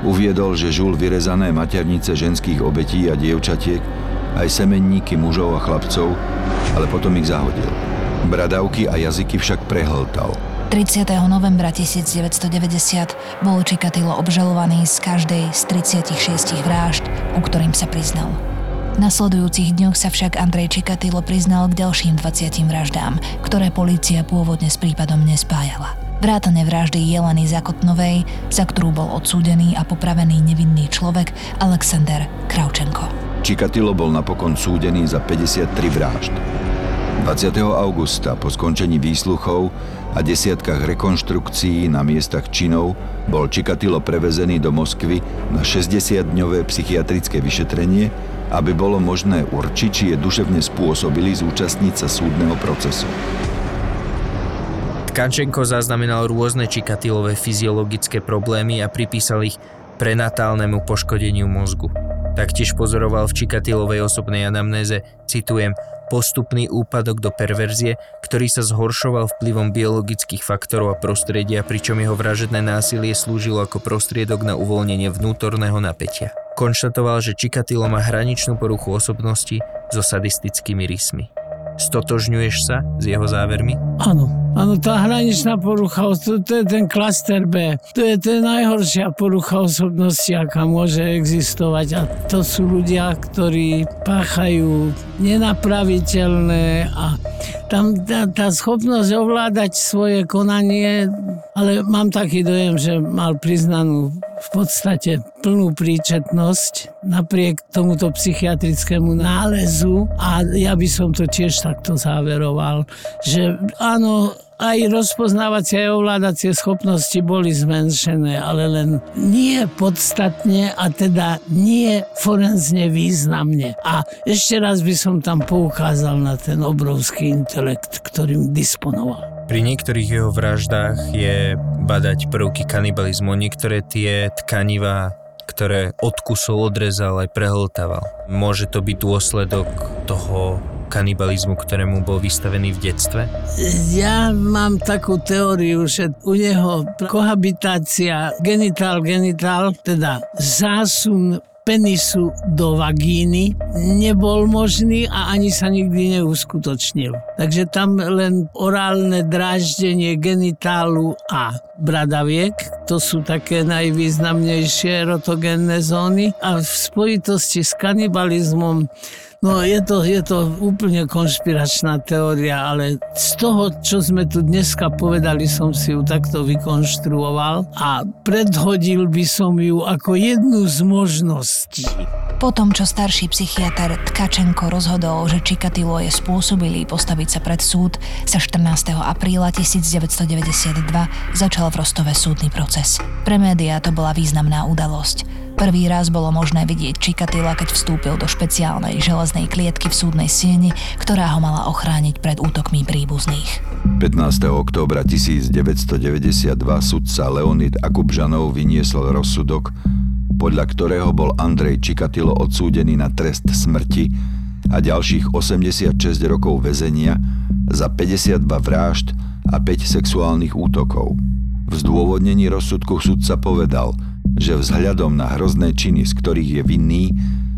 Uviedol, že žul vyrezané maternice ženských obetí a dievčatiek aj semenníky mužov a chlapcov, ale potom ich zahodil. Bradavky a jazyky však prehltal. tridsiateho novembra devätnásťstodeväťdesiat bol Čikatilo obžalovaný z každej z tridsaťšesť vražd, ku ktorým sa priznal. V nasledujúcich dňoch sa však Andrej Čikatilo priznal k ďalším dvadsiatim vraždám, ktoré polícia pôvodne s prípadom nespájala. Vrátane vraždy Jeleny Zakotnovej, za ktorú bol odsúdený a popravený nevinný človek Alexander Kravčenko. Čikatilo bol napokon súdený za päťdesiattri vražd. dvadsiateho augusta po skončení výsluchov a desiatkách rekonštrukcií na miestach činov bol Čikatilo prevezený do Moskvy na šesťdesiatdňové psychiatrické vyšetrenie, aby bolo možné určiť, či je duševne spôsobili zúčastniť sa súdneho procesu. Tkačenko zaznamenal rôzne Čikatilové fyziologické problémy a pripísal ich prenatálnemu poškodeniu mozgu. Taktiež pozoroval v Čikatilovej osobnej anamnéze, citujem, postupný úpadok do perverzie, ktorý sa zhoršoval vplyvom biologických faktorov a prostredia, pričom jeho vražedné násilie slúžilo ako prostriedok na uvoľnenie vnútorného napätia. Konštatoval, že Čikatilo má hraničnú poruchu osobnosti so sadistickými rysmi. Stotožňuješ sa s jeho závermi? Áno, áno, tá hraničná porucha, to, to je ten klaster B. To je tá najhoršia porucha osobnosti, aká môže existovať. A to sú ľudia, ktorí páchajú nenapraviteľné a tam tá, tá schopnosť ovládať svoje konanie, ale mám taký dojem, že mal priznanú v podstate plnú príčetnosť napriek tomuto psychiatrickému nálezu a ja by som to tiež takto záveroval, že áno, aj rozpoznávacie a ovládacie schopnosti boli zmenšené, ale len nie podstatne a teda nie forenzne významne. A ešte raz by som tam poukázal na ten obrovský intelekt, ktorým disponoval. Pri niektorých jeho vraždách je badať prvky kanibalizmu, niektoré tie tkanivá, ktoré odkusol, odrezal aj prehltával. Môže to byť dôsledok toho kanibalizmu, ktorému bol vystavený v detstve? Ja mám takú teóriu, že u neho kohabitácia genitál-genitál, teda zásun penisu do vagíny nebol možný a ani sa nikdy neuskutočnil. Takže tam len orálne dráždenie genitálu a bradaviek, to sú také najvýznamnejšie erotogénne zóny a v spojitosti s kanibalizmom no je to, je to úplne konšpiračná teória, ale z toho, čo sme tu dneska povedali, som si ju takto vykonštruoval a predhodil by som ju ako jednu z možností. Po tom, čo starší psychiatr Tkačenko rozhodol, že Čikatilo je spôsobilý postaviť sa pred súd, sa štrnásteho apríla devätnásťstodeväťdesiatdva začal v Rostove súdny proces. Pre médiá to bola významná udalosť. Prvý raz bolo možné vidieť Čikatila, keď vstúpil do špeciálnej železnej klietky v súdnej sieni, ktorá ho mala ochrániť pred útokmi príbuzných. pätnásteho októbra devätnásťstodeväťdesiatdva sudca Leonid Akubžanov vyniesol rozsudok, podľa ktorého bol Andrej Čikatilo odsúdený na trest smrti a ďalších osemdesiatšesť rokov väzenia za päťdesiatdva vražd a päť sexuálnych útokov. V zdôvodnení rozsudku sudca povedal, že vzhľadom na hrozné činy, z ktorých je vinný,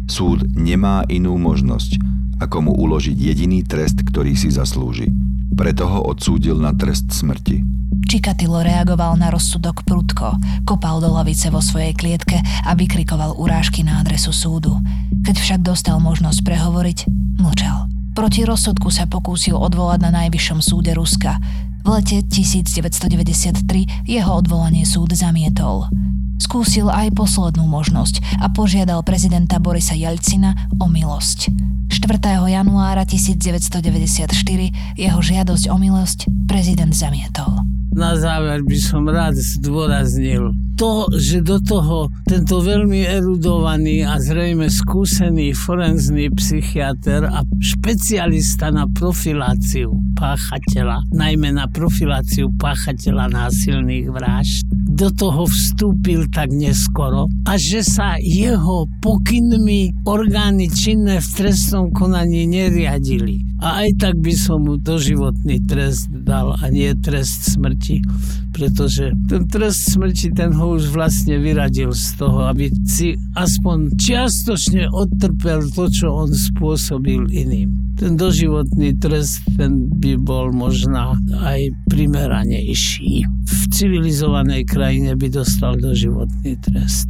súd nemá inú možnosť, ako mu uložiť jediný trest, ktorý si zaslúži. Preto ho odsúdil na trest smrti. Čikatilo reagoval na rozsudok prudko, kopal do lavice vo svojej klietke a vykrikoval urážky na adresu súdu. Keď však dostal možnosť prehovoriť, mlčal. Proti rozsudku sa pokúsil odvolať na Najvyššom súde Ruska. V lete devätnásťstodeväťdesiattri jeho odvolanie súd zamietol. Skúsil aj poslednú možnosť a požiadal prezidenta Borisa Jelcina o milosť. štvrtého januára devätnásťstodeväťdesiatštyri jeho žiadosť o milosť prezident zamietol. Na záver by som rád zdôraznil to, že do toho tento veľmi erudovaný a zrejme skúsený forenzný psychiater a špecialista na profiláciu páchateľa, najmä na profiláciu páchateľa násilných vražd, do toho vstúpil tak neskoro a že sa jeho pokynmi orgány činné v trestnom konaní neriadili. A aj tak by som mu doživotný trest dal a nie trest smrti, pretože ten trest smrti, ten ho už vlastne vyradil z toho, aby si aspoň čiastočne odtrpel to, čo on spôsobil iným. Ten doživotný trest, ten by bol možno aj primeranejší. V civilizovanej krajine by dostal doživotný trest.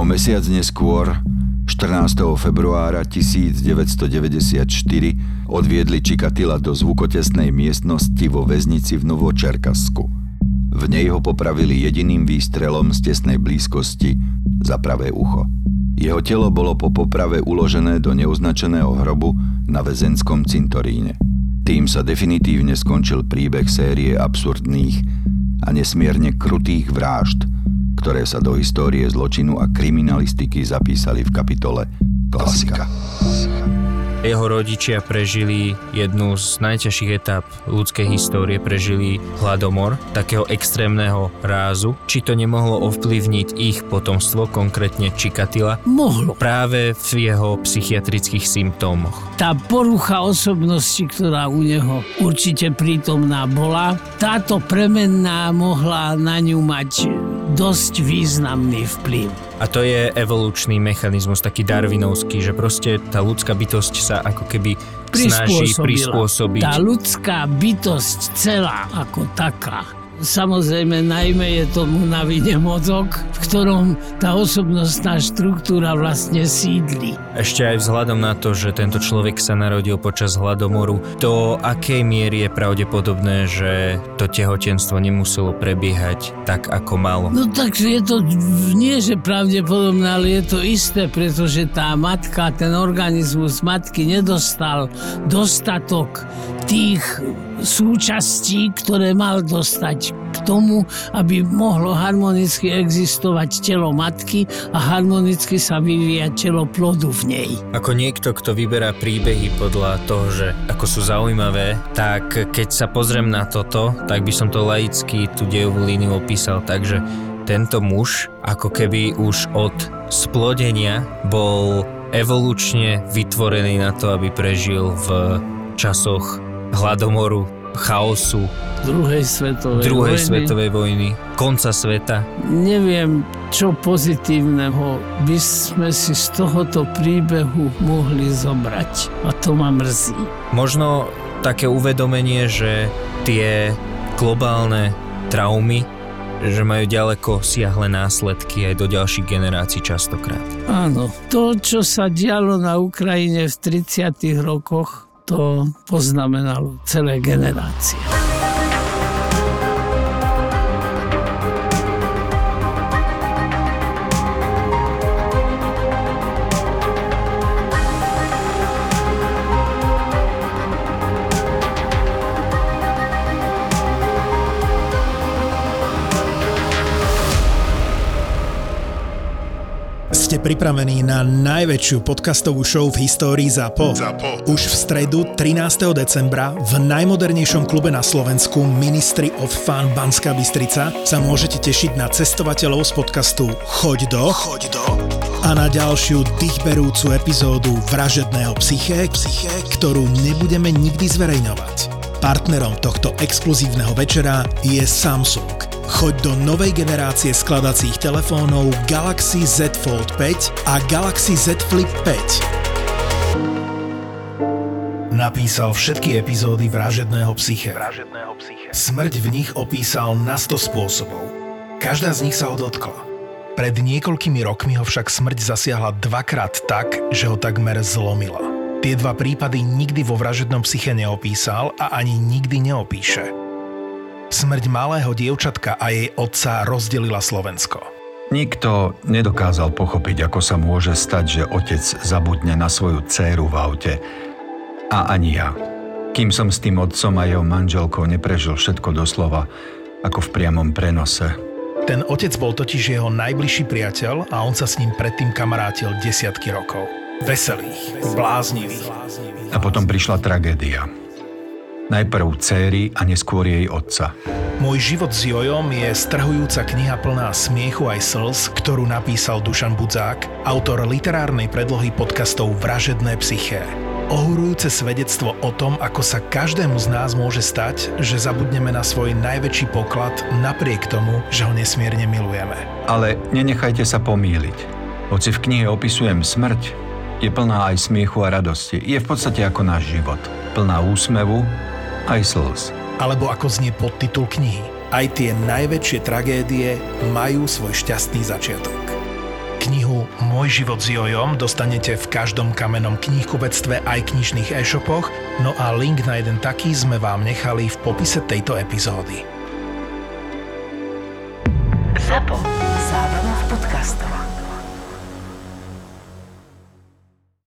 O mesiac neskôr, štrnásteho februára devätnásťstodeväťdesiatštyri, odviedli Čikatila do zvukotesnej miestnosti vo väznici v Novočerkasku. V nej ho popravili jediným výstrelom z tesnej blízkosti za pravé ucho. Jeho telo bolo po poprave uložené do neoznačeného hrobu na väzenskom cintoríne. Tým sa definitívne skončil príbeh série absurdných a nesmierne krutých vrážd, ktoré sa do histórie zločinu a kriminalistiky zapísali v kapitole Klasika. Jeho rodičia prežili jednu z najťažších etap ľudskej histórie, prežili hladomor takého extrémneho rázu. Či to nemohlo ovplyvniť ich potomstvo, konkrétne Čikatila? Mohlo. Práve v jeho psychiatrických symptómoch. Tá porucha osobnosti, ktorá u neho určite prítomná bola, táto premenná mohla na ňu mať dosť významný vplyv. A to je evolučný mechanizmus, taký darwinovský, že proste tá ľudská bytosť sa ako keby snaží prispôsobiť. Tá ľudská bytosť celá ako taká. Samozrejme, najmä je tomu na vine mozog, v ktorom tá osobnostná štruktúra vlastne sídli. Ešte aj vzhľadom na to, že tento človek sa narodil počas hladomoru, do akej miery je pravdepodobné, že to tehotenstvo nemuselo prebiehať tak, ako malo? No tak je to nie, že pravdepodobné, ale je to isté, pretože tá matka, ten organizmus matky nedostal dostatok tých súčastí, ktoré mal dostať k tomu, aby mohlo harmonicky existovať telo matky a harmonicky sa vyvíjať telo plodu v nej. Ako niekto, kto vyberá príbehy podľa toho, že ako sú zaujímavé, tak keď sa pozriem na toto, tak by som to laicky tú dejovú líniu opísal, takže tento muž ako keby už od splodenia bol evolučne vytvorený na to, aby prežil v časoch hladomoru, chaosu, druhej svetovej, druhej vojny. svetovej vojny, konca sveta. Neviem, čo pozitívneho by sme si z tohoto príbehu mohli zobrať. A to ma mrzí. Možno také uvedomenie, že tie globálne traumy, že majú ďaleko siahle následky aj do ďalších generácií častokrát. Áno. To, čo sa dialo na Ukrajine v tridsiatych rokoch, to poznamenalo celé generácie. Ste pripravení na najväčšiu podcastovú show v histórii ZAPO. ZAPO. Už v stredu trinásteho decembra v najmodernejšom klube na Slovensku Ministry of Fun Banská Bystrica sa môžete tešiť na cestovateľov z podcastu Choď do, Choď do a na ďalšiu dýchberúcu epizódu Vražedného psyché, psyché, ktorú nebudeme nikdy zverejňovať. Partnerom tohto exkluzívneho večera je Samsung. Choď do novej generácie skladacích telefónov Galaxy Z Fold päť a Galaxy Z Flip päť. Napísal všetky epizódy Vražedného psyché. Vražedného psyché. Smrť v nich opísal na sto spôsobov. Každá z nich sa ho dotkla. Pred niekoľkými rokmi ho však smrť zasiahla dvakrát tak, že ho takmer zlomila. Tie dva prípady nikdy vo vražednom psyche neopísal a ani nikdy neopíše. Smrť malého dievčatka a jej otca rozdelila Slovensko. Nikto nedokázal pochopiť, ako sa môže stať, že otec zabudne na svoju dcéru v aute. A ani ja. Kým som s tým otcom a jeho manželkou neprežil všetko doslova, ako v priamom prenose. Ten otec bol totiž jeho najbližší priateľ a on sa s ním predtým kamarátil desiatky rokov. Veselých, bláznivých. A potom prišla tragédia. Najprv céry a neskôr jej otca. Môj život s Jojom je strhujúca kniha plná smiechu aj slz, ktorú napísal Dušan Budzák, autor literárnej predlohy podcastov Vražedné psyché. Ohurujúce svedectvo o tom, ako sa každému z nás môže stať, že zabudneme na svoj najväčší poklad napriek tomu, že ho nesmierne milujeme. Ale nenechajte sa pomýliť. Hoci v knihe opisujem smrť, je plná aj smiechu a radosti. Je v podstate ako náš život. Plná úsmevu, aj slz. Alebo ako znie podtitul knihy. Aj tie najväčšie tragédie majú svoj šťastný začiatok. Knihu Môj život s Jojom dostanete v každom kamennom knihkupectve aj knižných e-shopoch, no a link na jeden taký sme vám nechali v popise tejto epizódy. ZAPO. Zábrná v podcastovách.